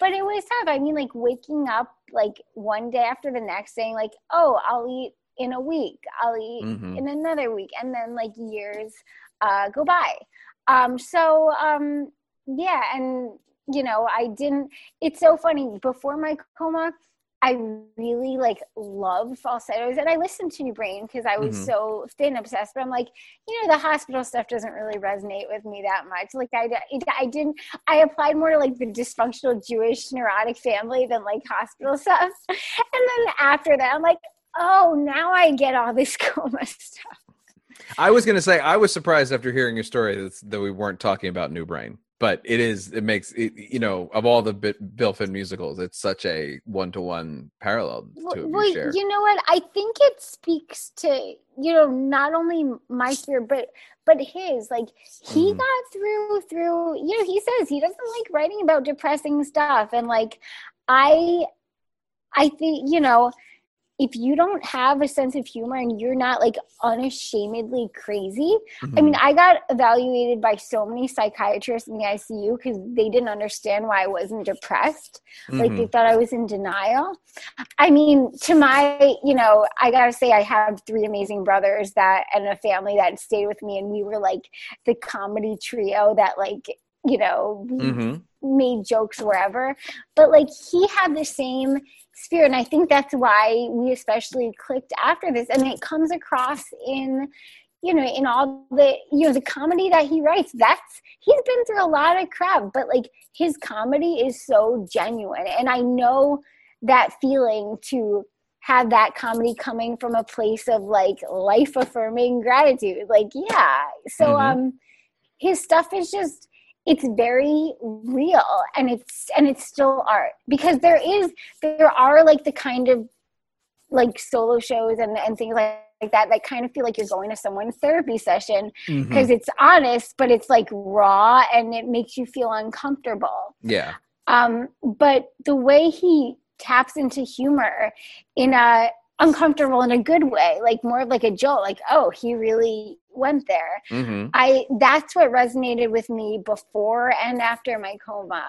But it was tough. I mean, like, waking up, like, one day after the next saying, like, oh, I'll eat in a week, I'll eat in another week. And then, like, years go by. Yeah. And, you know, it's so funny, before my coma, I really, like, loved falsettos, and I listened to New Brain because I was so thin obsessed, but I'm like, you know, the hospital stuff doesn't really resonate with me that much. Like, I applied more to, like, the dysfunctional Jewish neurotic family than, like, hospital stuff. And then after that, I'm like, oh, now I get all this coma stuff. I was going to say, I was surprised after hearing your story that we weren't talking about New Brain. But it makes, you know, of all the Bill Finn musicals, it's such a one-to-one parallel to share. You know what? I think it speaks to, you know, not only my fear, but his. Like, he got through, you know, he says he doesn't like writing about depressing stuff. And, like, I think, you know, if you don't have a sense of humor and you're not, like, unashamedly crazy. I mean, I got evaluated by so many psychiatrists in the ICU because they didn't understand why I wasn't depressed. Like, they thought I was in denial. I mean, you know, I got to say, I have three amazing brothers and a family that stayed with me. And we were, like, the comedy trio that, like, you know, made jokes wherever. But, like, he had the same sphere, and I think that's why we especially clicked after this. And it comes across in, you know, in all the, you know, the comedy that he writes. He's been through a lot of crap, but, like, his comedy is so genuine. And I know that feeling to have that comedy coming from a place of, like, life affirming gratitude. Like, yeah. So his stuff is just, it's very real, and it's still art, because there are like the kind of, like, solo shows and things like that kind of feel like you're going to someone's therapy session because it's honest, but it's, like, raw, and it makes you feel uncomfortable. Yeah. But the way he taps into humor in a uncomfortable in a good way, like, more of, like, a jolt, like, oh, he really went there. That's what resonated with me before and after my coma.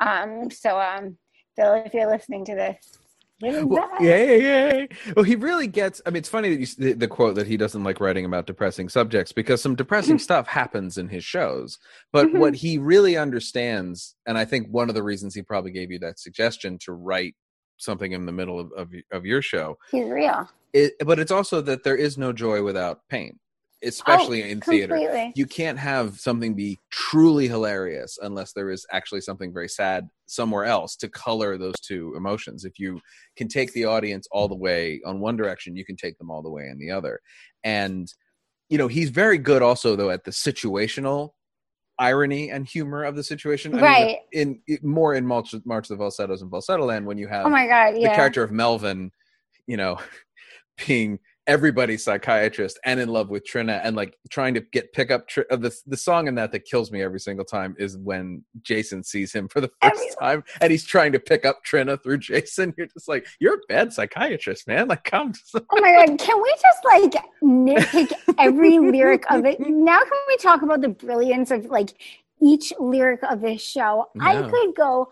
Bill, if you're listening to this, well, he really gets, I mean, it's funny that the quote that he doesn't like writing about depressing subjects, because some depressing stuff happens in his shows, but what he really understands, and I think one of the reasons he probably gave you that suggestion to write something in the middle of your show. He's real. But it's also that there is no joy without pain, especially in completely. Theater. You can't have something be truly hilarious unless there is actually something very sad somewhere else to color those two emotions. If you can take the audience all the way on one direction, you can take them all the way in the other. And, you know, he's very good also, though, at the situational irony and humor of the situation. Right. I mean, in March of the Falsettos and Falsettoland, when you have the character of Melvin, you know, being everybody's psychiatrist and in love with Trina, and, like, trying to pick up the song in that kills me every single time is when Jason sees him for the first time and he's trying to pick up Trina through Jason. You're just like, you're a bad psychiatrist, man. Like, come. Oh my God. Can we just, like, nitpick every lyric of it? Now can we talk about the brilliance of, like, each lyric of this show? No. I could go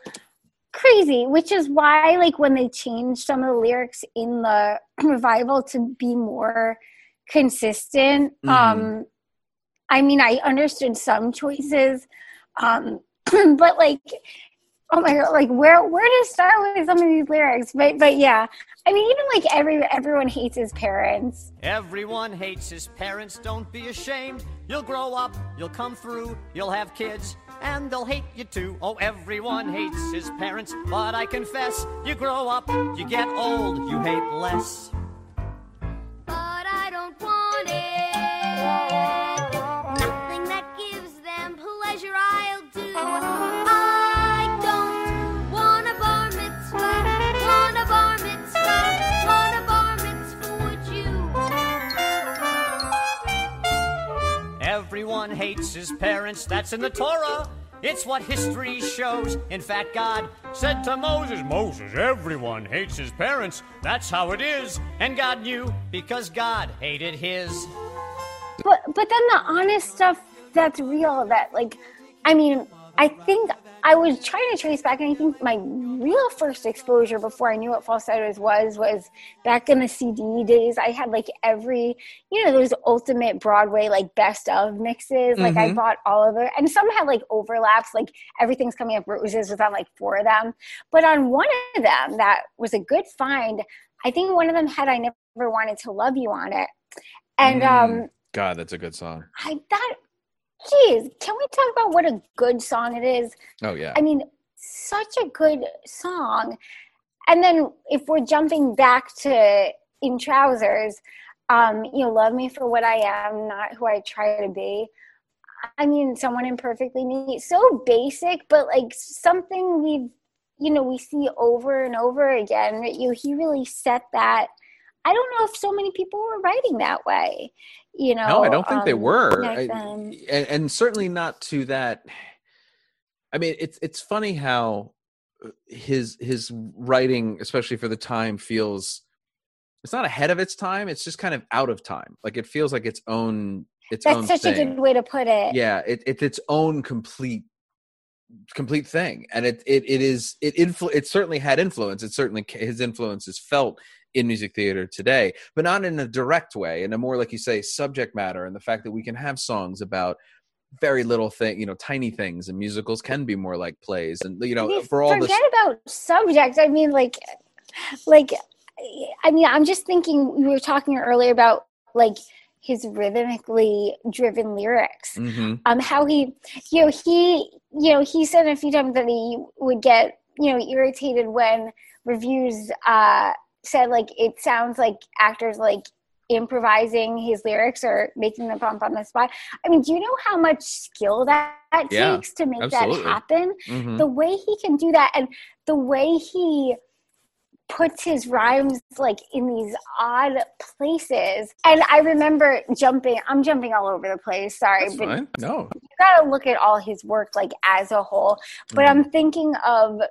crazy, which is why, like, when they changed some of the lyrics in the revival to be more consistent, mm-hmm. I mean, I understood some choices, but, like, oh my God, like, where to start with some of these lyrics? But yeah, I mean, even like everyone hates his parents. Everyone hates his parents. Don't be ashamed. You'll grow up. You'll come through. You'll have kids. And they'll hate you too. Oh, everyone hates his parents. But I confess, you grow up, you get old, you hate less. But I don't want it. Nothing that gives them pleasure I'll do. I don't want a bar mitzvah. Want a bar mitzvah. Want a bar mitzvah, would you? Everyone hates his parents. That's in the Torah. It's what history shows. In fact, God said to Moses, Moses, everyone hates his parents. That's how it is. And God knew because God hated his. But then the honest stuff that's real, that, like, I mean, I think I was trying to trace back, and I think my real first exposure before I knew what falsettos was back in the CD days. I had, like, every, you know, those ultimate Broadway, like, best of mixes. Like, mm-hmm. I bought all of it. And some had, like, overlaps. Like, Everything's Coming Up Roses was on, like, 4 of them. But on one of them that was a good find, I think one of them had I Never Wanted to Love You on it. And God, that's a good song. I thought, geez, can we talk about what a good song it is? Oh, yeah. I mean, such a good song. And then if we're jumping back to In Trousers, you know, love me for what I am, not who I try to be. I mean, someone imperfectly me. So basic, but, like, something we see over and over again. You know, he really set that. I don't know if so many people were writing that way. You know, no, I don't think they were. And certainly not to that. I mean, it's funny how his writing, especially for the time, feels, it's not ahead of its time. It's just kind of out of time. Like, it feels like its own, that's such thing. A good way to put it. Yeah. It's its own complete thing. And it certainly had influence. It certainly, his influence is felt in music theater today, but not in a direct way, in a more, like you say, subject matter. And the fact that we can have songs about very little thing, you know, tiny things, and musicals can be more like plays. And, you know, for all this, forget about subject. I mean, I'm just thinking, we were talking earlier about, like, his rhythmically driven lyrics, mm-hmm. How he said a few times that he would get, you know, irritated when reviews, said, like, it sounds like actors, like, improvising his lyrics or making them bump on the spot. I mean, do you know how much skill that takes to make that happen? Mm-hmm. The way he can do that, and the way he puts his rhymes, like, in these odd places. And I remember I'm jumping all over the place, sorry. That's but fine. No. You gotta look at all his work, like, as a whole. But I'm thinking of,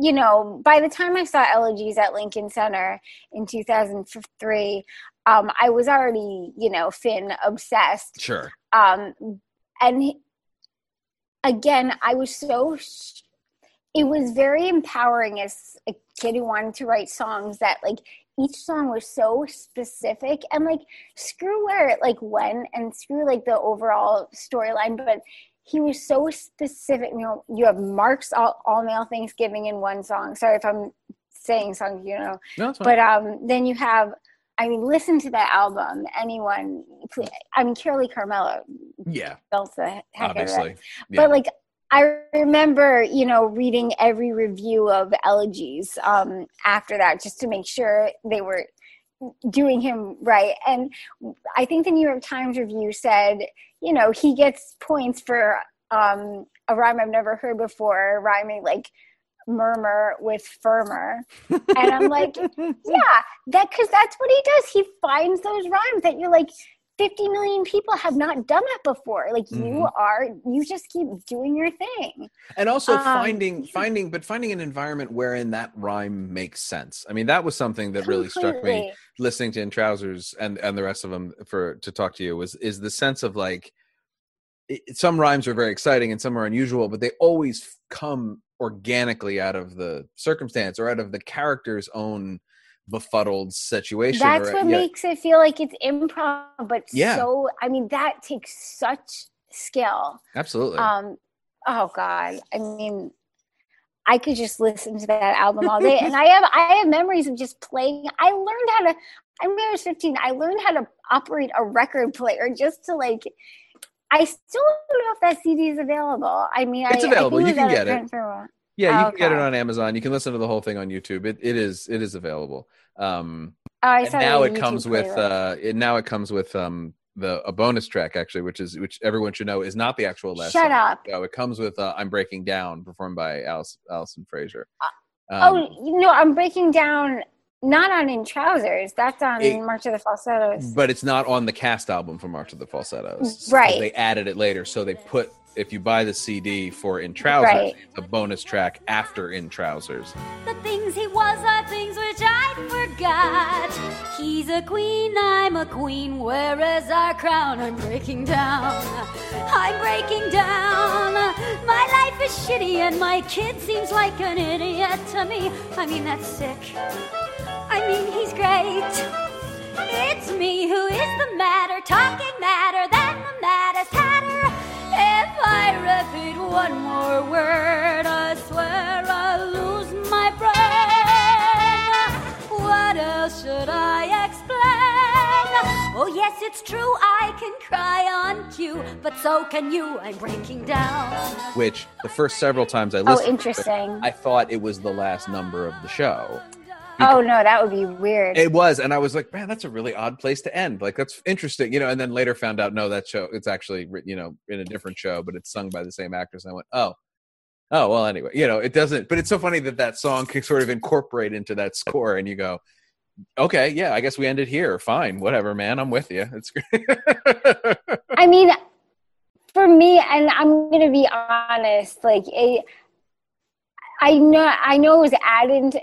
you know, by the time I saw Elegies at Lincoln Center in 2003, I was already, you know, Finn obsessed. Sure. I was it was very empowering as a kid who wanted to write songs that, like, each song was so specific, and, like, screw where it, like, went, and screw, like, the overall storyline, but he was so specific. You know, you have Mark's all male Thanksgiving in one song. Sorry if I'm saying songs, you know. No, it's fine. But then you have, I mean, listen to that album. Anyone, please. I mean, Curly Carmelo. Yeah. Built the heck obviously. Out of it. Yeah. But, like, I remember, you know, reading every review of Elegies after that, just to make sure they were doing him right. And I think the New York Times review said, you know, he gets points for a rhyme I've never heard before, rhyming, like, murmur with firmer. And I'm like, yeah, because that's what he does. He finds those rhymes that you're like, 50 million people have not done that before. Like, mm-hmm. you just keep doing your thing. And also finding an environment wherein that rhyme makes sense. I mean, that was something that really struck me listening to In Trousers and the rest of them to talk to you is the sense of, like, some rhymes are very exciting and some are unusual, but they always come organically out of the circumstance or out of the character's own befuddled situation. That's what makes it feel like it's improv, but so, I mean, that takes such skill. Absolutely. Oh God. I mean, I could just listen to that album all day. And I have memories of just playing. I learned how to operate a record player just to like, I still don't know if that CD is available. I mean, it's available. You can get it. Yeah, you can get it on Amazon. You can listen to the whole thing on YouTube. It is available. Now it comes with a bonus track actually, which everyone should know is not the actual last song. Shut up. So it comes with "I'm Breaking Down," performed by Alison Fraser. "I'm Breaking Down." Not on In Trousers. That's on March of the Falsettos. But it's not on the cast album for March of the Falsettos. Right. They added it later. So they put, if you buy the CD for In Trousers, it's a bonus track after In Trousers. The things he was are things which I forgot. He's a queen, I'm a queen. Where is our crown? I'm breaking down. I'm breaking down. My life is shitty and my kid seems like an idiot to me. I mean, that's sick. I mean, he's great. It's me who is the matter, talking matter than the maddest hatter. If I repeat one more word, I swear I'll lose my brain. What else should I explain? Oh, yes, it's true, I can cry on cue, but so can you. I'm breaking down. Which, the first several times I listened to it, I thought it was the last number of the show. Oh no, that would be weird. It was, and I was like, man, that's a really odd place to end. Like, that's interesting, you know. And then later found out, no, that show, it's actually, you know, in a different show, but it's sung by the same actors. And I went, oh, well, anyway, you know, it doesn't. But it's so funny that song can sort of incorporate into that score, and you go, okay, yeah, I guess we ended here. Fine, whatever, man, I'm with you. It's great. I mean, for me, and I'm gonna be honest, like I know it was added,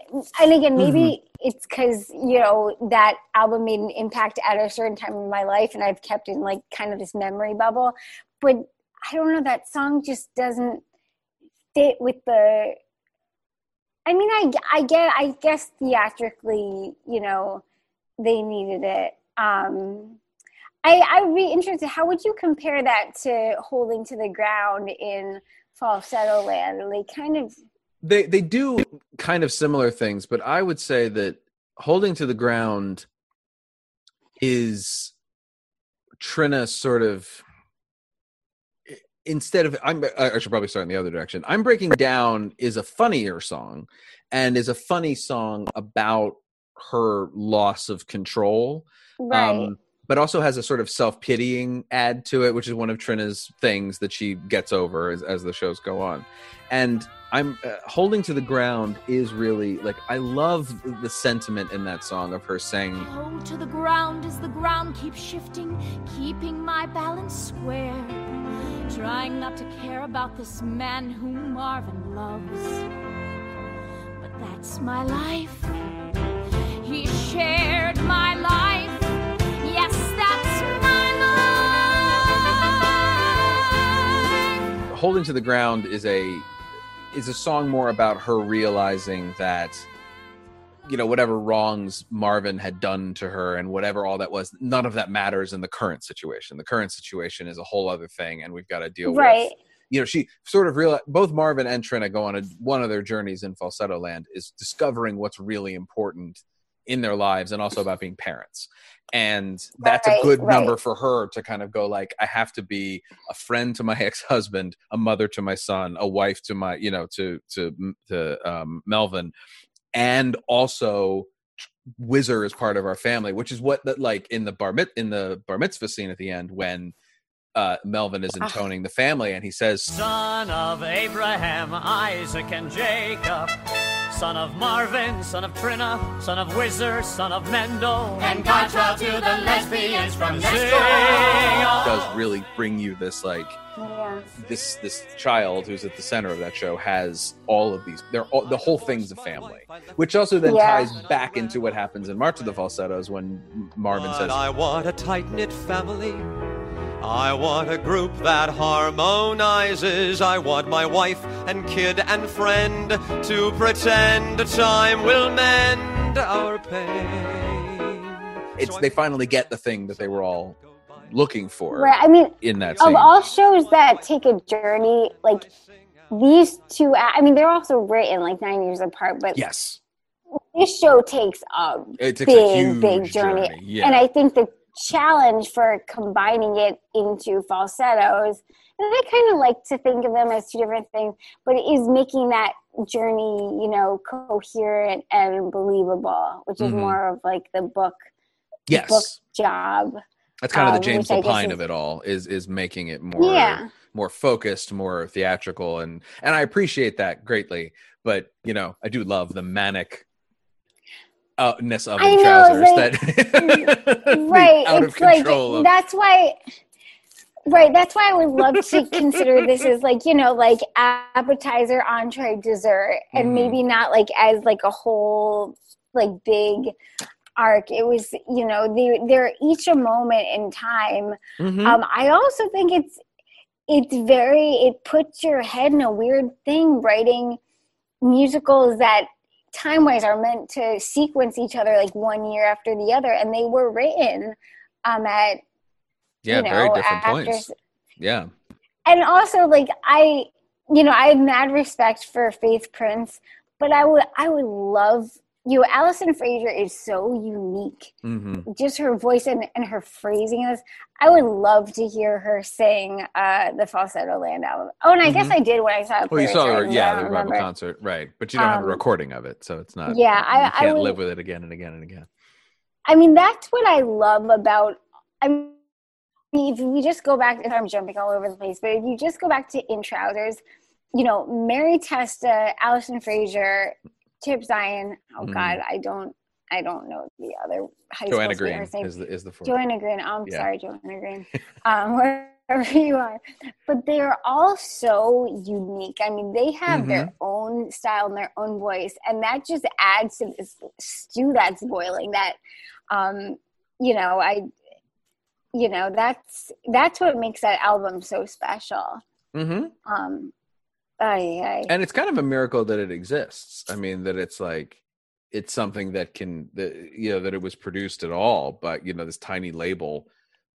and again, maybe it's because, you know, that album made an impact at a certain time in my life, and I've kept in, like, kind of this memory bubble, but I don't know, that song just doesn't fit with the, I mean, I guess theatrically, you know, they needed it. I would be interested, how would you compare that to Holding to the Ground in Falsettoland? They kind of... They do kind of similar things, but I would say that Holding to the Ground is Trina sort of, instead of, I should probably start in the other direction. I'm Breaking Down is a funnier song, and is a funny song about her loss of control. Right. But also has a sort of self-pitying add to it, which is one of Trina's things that she gets over as the shows go on. And I'm Holding to the Ground is really, like, I love the sentiment in that song of her saying, hold to the ground as the ground keeps shifting, keeping my balance square, trying not to care about this man whom Marvin loves. But that's my life. He shared my life. Yes, that's my life. Holding to the Ground is a song more about her realizing that, you know, whatever wrongs Marvin had done to her and whatever all that was, none of that matters in the current situation. The current situation is a whole other thing, and we've got to deal with. You know, she sort of realized, both Marvin and Trina go on one of their journeys in Falsettoland is discovering what's really important in their lives, and also about being parents. And that's a good number for her to kind of go like, I have to be a friend to my ex-husband, a mother to my son, a wife to my, you know, to Melvin, and also Whizzer is part of our family, which is what that, like, in the bar mitzvah scene at the end when Melvin is intoning the family, and he says, son of Abraham, Isaac, and Jacob, son of Marvin, son of Trina, son of Whizzer, son of Mendel, and Godchild to the lesbians from Zing. Does really bring you this, like, this child who's at the center of that show has all of these. The whole thing's a family, which also then ties back into what happens in March of the Falsettos when Marvin says, "I want a tight knit family. I want a group that harmonizes. I want my wife and kid and friend to pretend time will mend our pain. They finally get the thing that they were all looking for. Right, I mean, in that scene. Of all shows that take a journey, like these two, I mean, they're also written like 9 years apart, but yes, this show takes a big journey. Yeah. And I think the challenge for combining it into falsettos, and I kind of like to think of them as two different things, but it is making that journey, you know, coherent and believable, which is more of like the book, book job. That's kind of the James Lapine of it all, is making it more more focused, more theatrical, and I appreciate that greatly. But you know, I do love the manicness of In Trousers, that right. Out of control. Like, that's why I would love to consider this as like, you know, like appetizer, entree, dessert, and maybe not like as like a whole like big arc. It was, you know, they're each a moment in time. I also think it puts your head in a weird thing writing musicals that time-wise are meant to sequence each other like 1 year after the other, and they were written at very different points. Yeah, and also like I have mad respect for Faith Prince, but I would love. Alison Fraser is so unique. Just her voice and her phrasing is, I would love to hear her sing the Falsettoland album. Oh, and I guess I did when I saw it. Well, you saw her, the Broadway concert, right. But you don't have a recording of it, so it's not, you can't live with it again and again and again. I mean, that's what I love about, I mean, if you just go back, and I'm jumping all over the place, but if you just go back to In Trousers, you know, Mary Testa, Alison Fraser, Chip Zien. Oh God, I don't know the other high school. Joanna Green is the fourth. Joanna Green. Oh, I'm sorry, Joanna Green. Wherever you are, but they are all so unique. I mean, they have their own style and their own voice, and that just adds to this stew that's boiling. That, that's what makes that album so special. And it's kind of a miracle that it exists. I mean, that it's like, it's something that can, that it was produced at all, but, you know, this tiny label.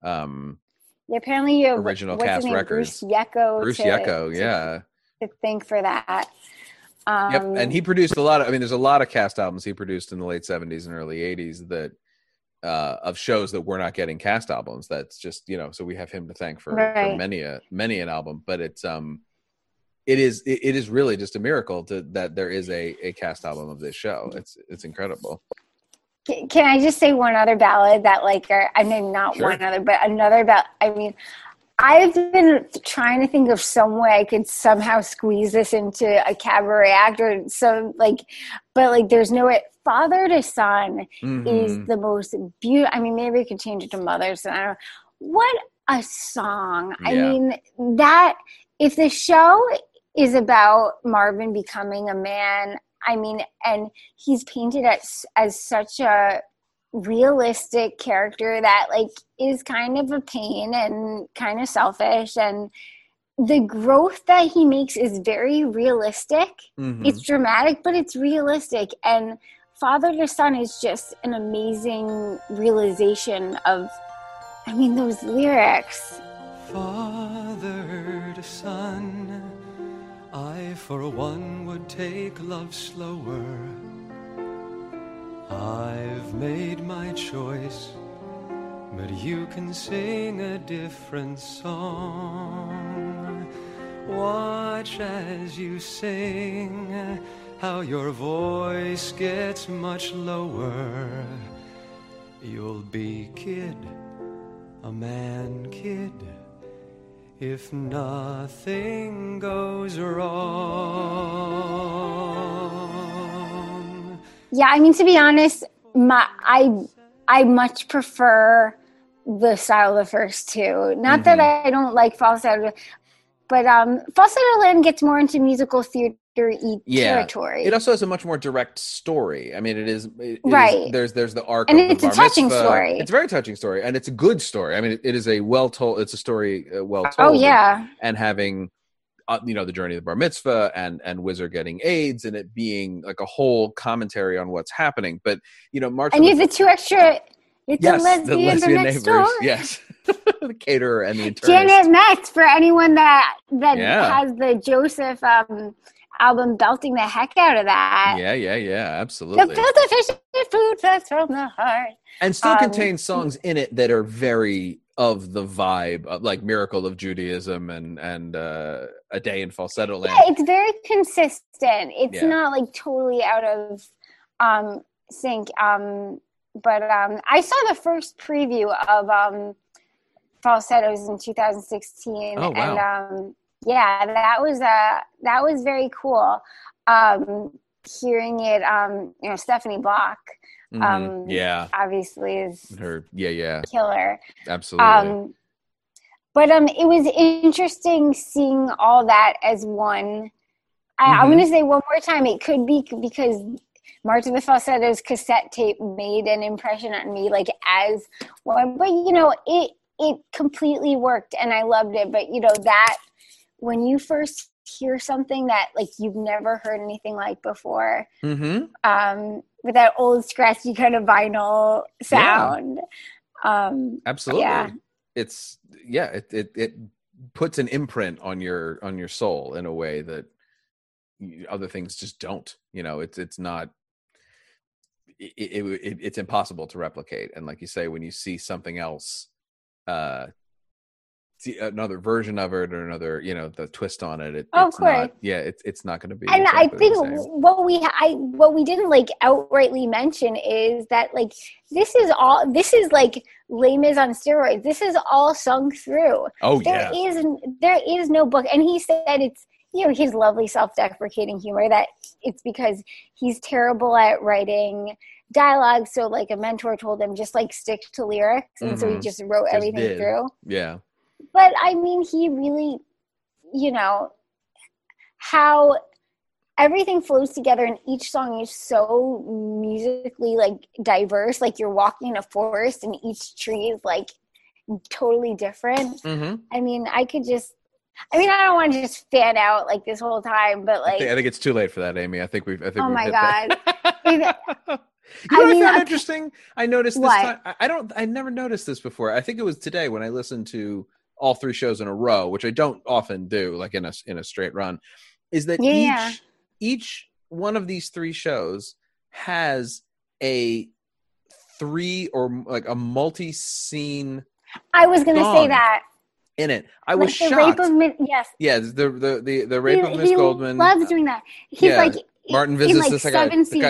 Apparently you have Original Cast Records. Bruce Yecko, to think for that. And he produced a lot of, I mean, there's a lot of cast albums he produced in the late 70s and early 80s that, of shows that we're not getting cast albums. That's just, you know, so we have him to thank for many an album, but it's, It is really just a miracle that there is a cast album of this show. It's incredible. Can I just say one other ballad that another ballad. I mean, I've been trying to think of some way I could somehow squeeze this into a cabaret act or some there's no way. Father to Son is the most beautiful. I mean, maybe we could change it to Mother. So I don't know. What a song. Yeah. I mean, that if the show is about Marvin becoming a man, I mean, and he's painted as such a realistic character that like is kind of a pain and kind of selfish, and the growth that he makes is very realistic. It's dramatic, but it's realistic, and Father to Son is just an amazing realization of, I mean, those lyrics. Father to Son, I for one would take love slower. I've made my choice, but you can sing a different song. Watch as you sing, how your voice gets much lower. You'll be kid, a man kid, if nothing goes wrong. Yeah, I mean, to be honest, I much prefer the style of the first two. Not that I don't like falsetto, but Falsettoland gets more into musical theater character-y territory. It also has a much more direct story. I mean, it is there's the arc, and it's a touching story. It's a very touching story, and it's a good story. I mean, it's a story well told. Oh yeah, and having the journey of the bar mitzvah and Whizzer getting AIDS, and it being like a whole commentary on what's happening. But March and you have the two extra. The lesbian next door. Yes, the caterer and the internist. Janet Max, for anyone that has the Joseph album belting the heck out of that. Yeah, absolutely. The filter fish and food that's from the heart. And still contains songs in it that are very of the vibe, like Miracle of Judaism and A Day in Falsettoland. Yeah, it's very consistent. It's not like totally out of sync. But I saw the first preview of Falsettos in 2016, oh, wow. And that was very cool. Hearing it, Stephanie Block, obviously is her, killer, absolutely. But it was interesting seeing all that as one. I'm going to say one more time. It could be because March of the Falsettos cassette tape made an impression on me, like as one. But it completely worked, and I loved it. But that when you first hear something that like you've never heard anything like before, with that old scratchy kind of vinyl sound, absolutely, it puts an imprint on your soul in a way that other things just don't. It's impossible to replicate. And like you say, when you see something else, see another version of it or another, the twist on it, it's not going to be. And I think what we didn't like outrightly mention is that like this is like Les Mis on steroids. This is all sung through. Oh yeah. There is no book, and he said it's. His lovely self-deprecating humor, that it's because he's terrible at writing dialogue. So like a mentor told him, just like stick to lyrics. And so he just wrote everything through. Yeah. But I mean, he really, how everything flows together, and each song is so musically like diverse, like you're walking in a forest and each tree is like totally different. I mean, I don't want to just fan out like this whole time, but like I think it's too late for that, Amy. I think we've hit that. Interesting. I noticed this time. I never noticed this before. I think it was today when I listened to all three shows in a row, which I don't often do, like in a straight run. Is that each one of these three shows has a three or like a multi-scene. I was going to say that. In it, I was shocked. The rape of Miss Goldman. He loves doing that. He's like Martin visits the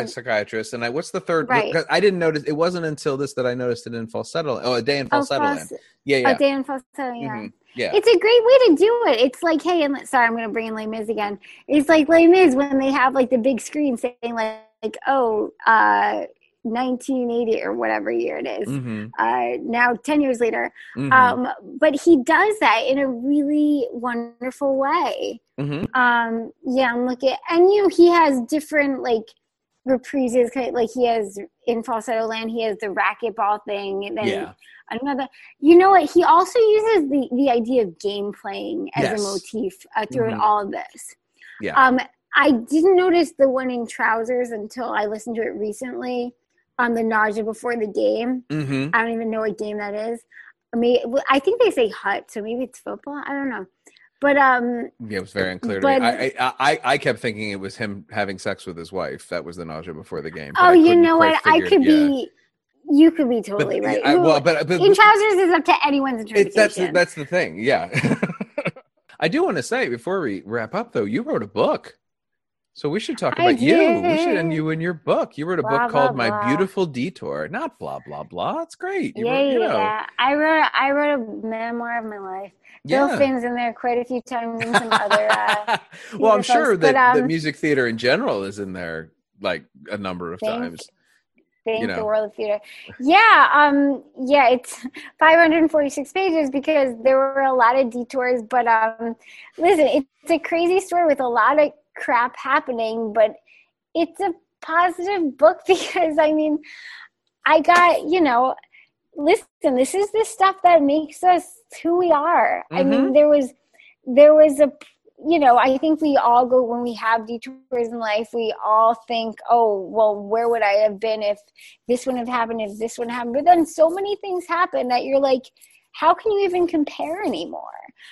psychiatrist, and what's the third? Right. I didn't notice. It wasn't until this that I noticed it in Falsetto. Oh, A Day in Falsettoland. A Day in Falsettoland. Yeah. Yeah, it's a great way to do it. It's like, hey, I'm going to bring in Les Mis again. It's like Les Mis when they have like the big screen saying like 1980 or whatever year it is, now 10 years later. But he does that in a really wonderful way. He has different like reprises, like he has in Falsettoland, he has the racquetball thing, and then another. He also uses the idea of game playing as a motif throughout all of this. I didn't notice the one in Trousers until I listened to it recently. On the nausea before the game. I don't even know what game that is. I think they say hut, so maybe it's football. I don't know. But it was very unclear to me. I kept thinking it was him having sex with his wife. That was the nausea before the game. Oh, you know what? You could be totally right. But In Trousers is up to anyone's interpretation. That's the thing. Yeah. I do want to say before we wrap up, though, you wrote a book. So we should talk about you. We should end you in your book. You wrote a book called My Beautiful Detour. Not blah blah blah. It's great. I wrote a memoir of my life. Bill Finn's in there quite a few times, and some other. Well, I'm sure that music theater in general is in there like a number of times. The world of theater. It's 546 pages because there were a lot of detours. But listen, it's a crazy story with a lot of crap happening, but it's a positive book because, I mean, I got, you know, listen, this is the stuff that makes us who we are. Mm-hmm. I mean, there was a, you know, I think we all go, when we have detours in life, we all think, oh, well, where would I have been if this wouldn't have happened, if this wouldn't happen? But then so many things happen that you're like, how can you even compare anymore?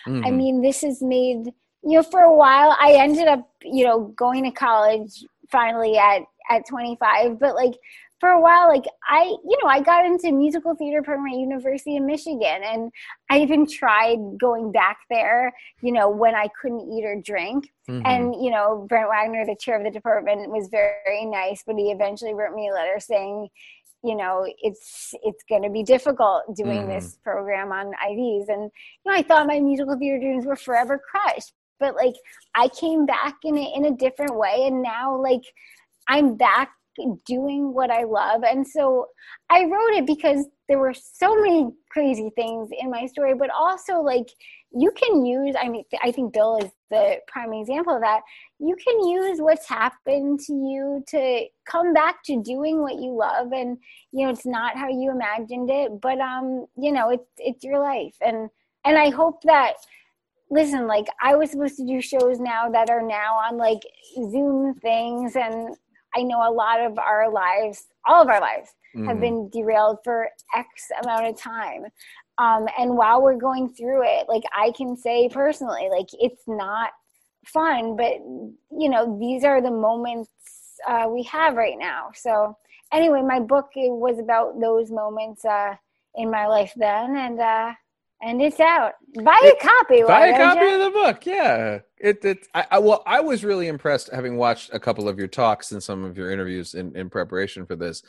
Mm-hmm. I mean, this has made, you know, for a while, I ended up, you know, going to college finally at 25, but like, for a while, like I got into musical theater program at University of Michigan, and I even tried going back there, you know, when I couldn't eat or drink. Mm-hmm. And, you know, Brent Wagner, the chair of the department, was very nice, but he eventually wrote me a letter saying, you know, it's going to be difficult doing this program on IVs. And, you know, I thought my musical theater dreams were forever crushed, but like I came back in a different way, and now like I'm back doing what I love. And so I wrote it because there were so many crazy things in my story, but also like you can use, I mean, I think Bill is the prime example of that. You can use what's happened to you to come back to doing what you love. And, you know, it's not how you imagined it, but, you know, it's your life. And I hope that, listen, like I was supposed to do shows now that are now on like Zoom things, and I know a lot of our lives, all of our lives, have been derailed for X amount of time. And while we're going through it, like I can say personally, like it's not fun, but you know, these are the moments we have right now. So anyway, my book, it was about those moments in my life then. And it's out. Buy a copy of the book. Yeah. I was really impressed, having watched a couple of your talks and some of your interviews in preparation for this,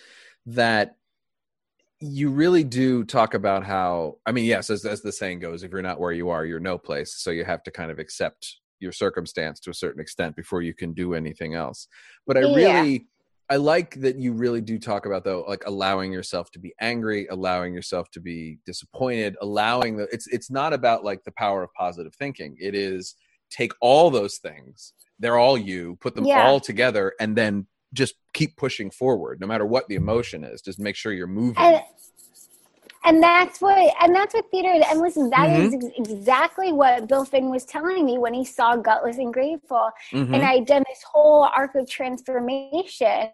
that you really do talk about how, I mean, yes, as the saying goes, if you're not where you are, you're no place. So you have to kind of accept your circumstance to a certain extent before you can do anything else. But I like that you really do talk about, though, like allowing yourself to be angry, allowing yourself to be disappointed, it's not about like the power of positive thinking. It is take all those things, they're all you, put them all together, and then just keep pushing forward, no matter what the emotion is. Just make sure you're moving. And that's what theater is. And listen, that is exactly what Bill Finn was telling me when he saw Gutless and Grateful. Mm-hmm. And I had done this whole arc of transformation,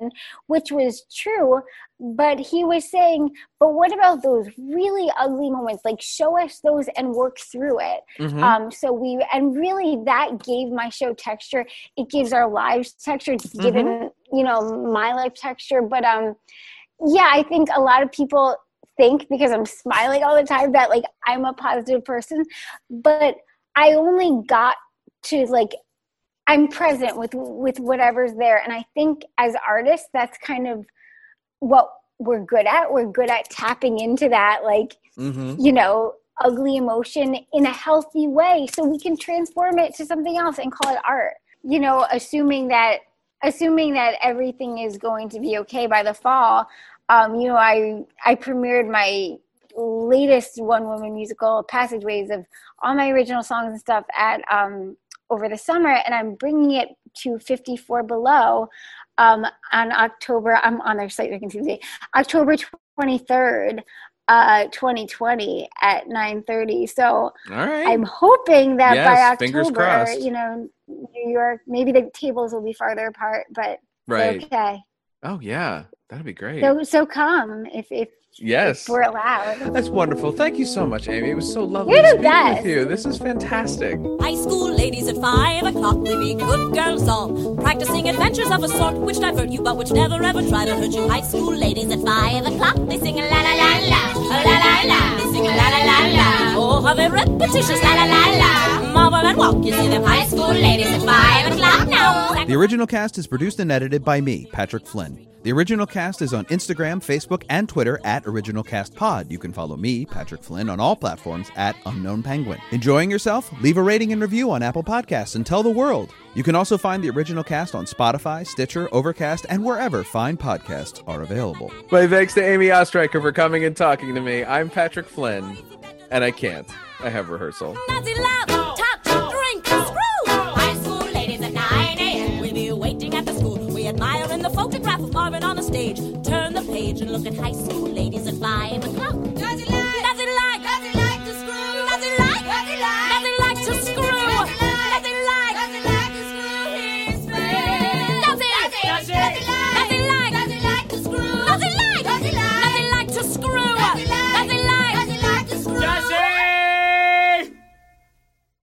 which was true. But he was saying, but what about those really ugly moments? Like, show us those and work through it. Mm-hmm. And really that gave my show texture. It gives our lives texture. It's given, you know, my life texture. But yeah, I think a lot of people think, because I'm smiling all the time, that like I'm a positive person, but I only got to like, I'm present with whatever's there. And I think as artists, that's kind of what we're good at. We're good at tapping into that, like, you know, ugly emotion in a healthy way, so we can transform it to something else and call it art, you know, assuming that everything is going to be okay by the fall. You know, I premiered my latest one-woman musical, Passageways, of all my original songs and stuff at over the summer, and I'm bringing it to 54 Below on October. I'm on their site, you can see the date, October 23rd, 2020 at 9:30. So all right. I'm hoping that by October, you know, New York, maybe the tables will be farther apart, but okay. Oh yeah. That'd be great. So come if we're allowed. That's wonderful. Thank you so much, Amy. It was so lovely to be with you. This is fantastic. High school ladies at 5:00, we be good girls all, practicing adventures of a sort which divert you but which never ever try to hurt you. High school ladies at 5:00, they sing a la la la la, la la la, they sing a la la la la. Oh, how they're repetitious, la la la la. Marvel and walk, you see them high school ladies at 5:00 now. The Original Cast is produced and edited by me, Patrick Flynn. The Original Cast is on Instagram, Facebook, and Twitter at OriginalCastPod. You can follow me, Patrick Flynn, on all platforms at Unknown Penguin. Enjoying yourself? Leave a rating and review on Apple Podcasts and tell the world. You can also find The Original Cast on Spotify, Stitcher, Overcast, and wherever fine podcasts are available. My thanks to Amy Oestreicher for coming and talking to me. I'm Patrick Flynn, and I can't. I have rehearsal. Nazi love, touch, drink, screw. High school ladies at 9 a.m. stage and look at high school ladies at 5 o'clock.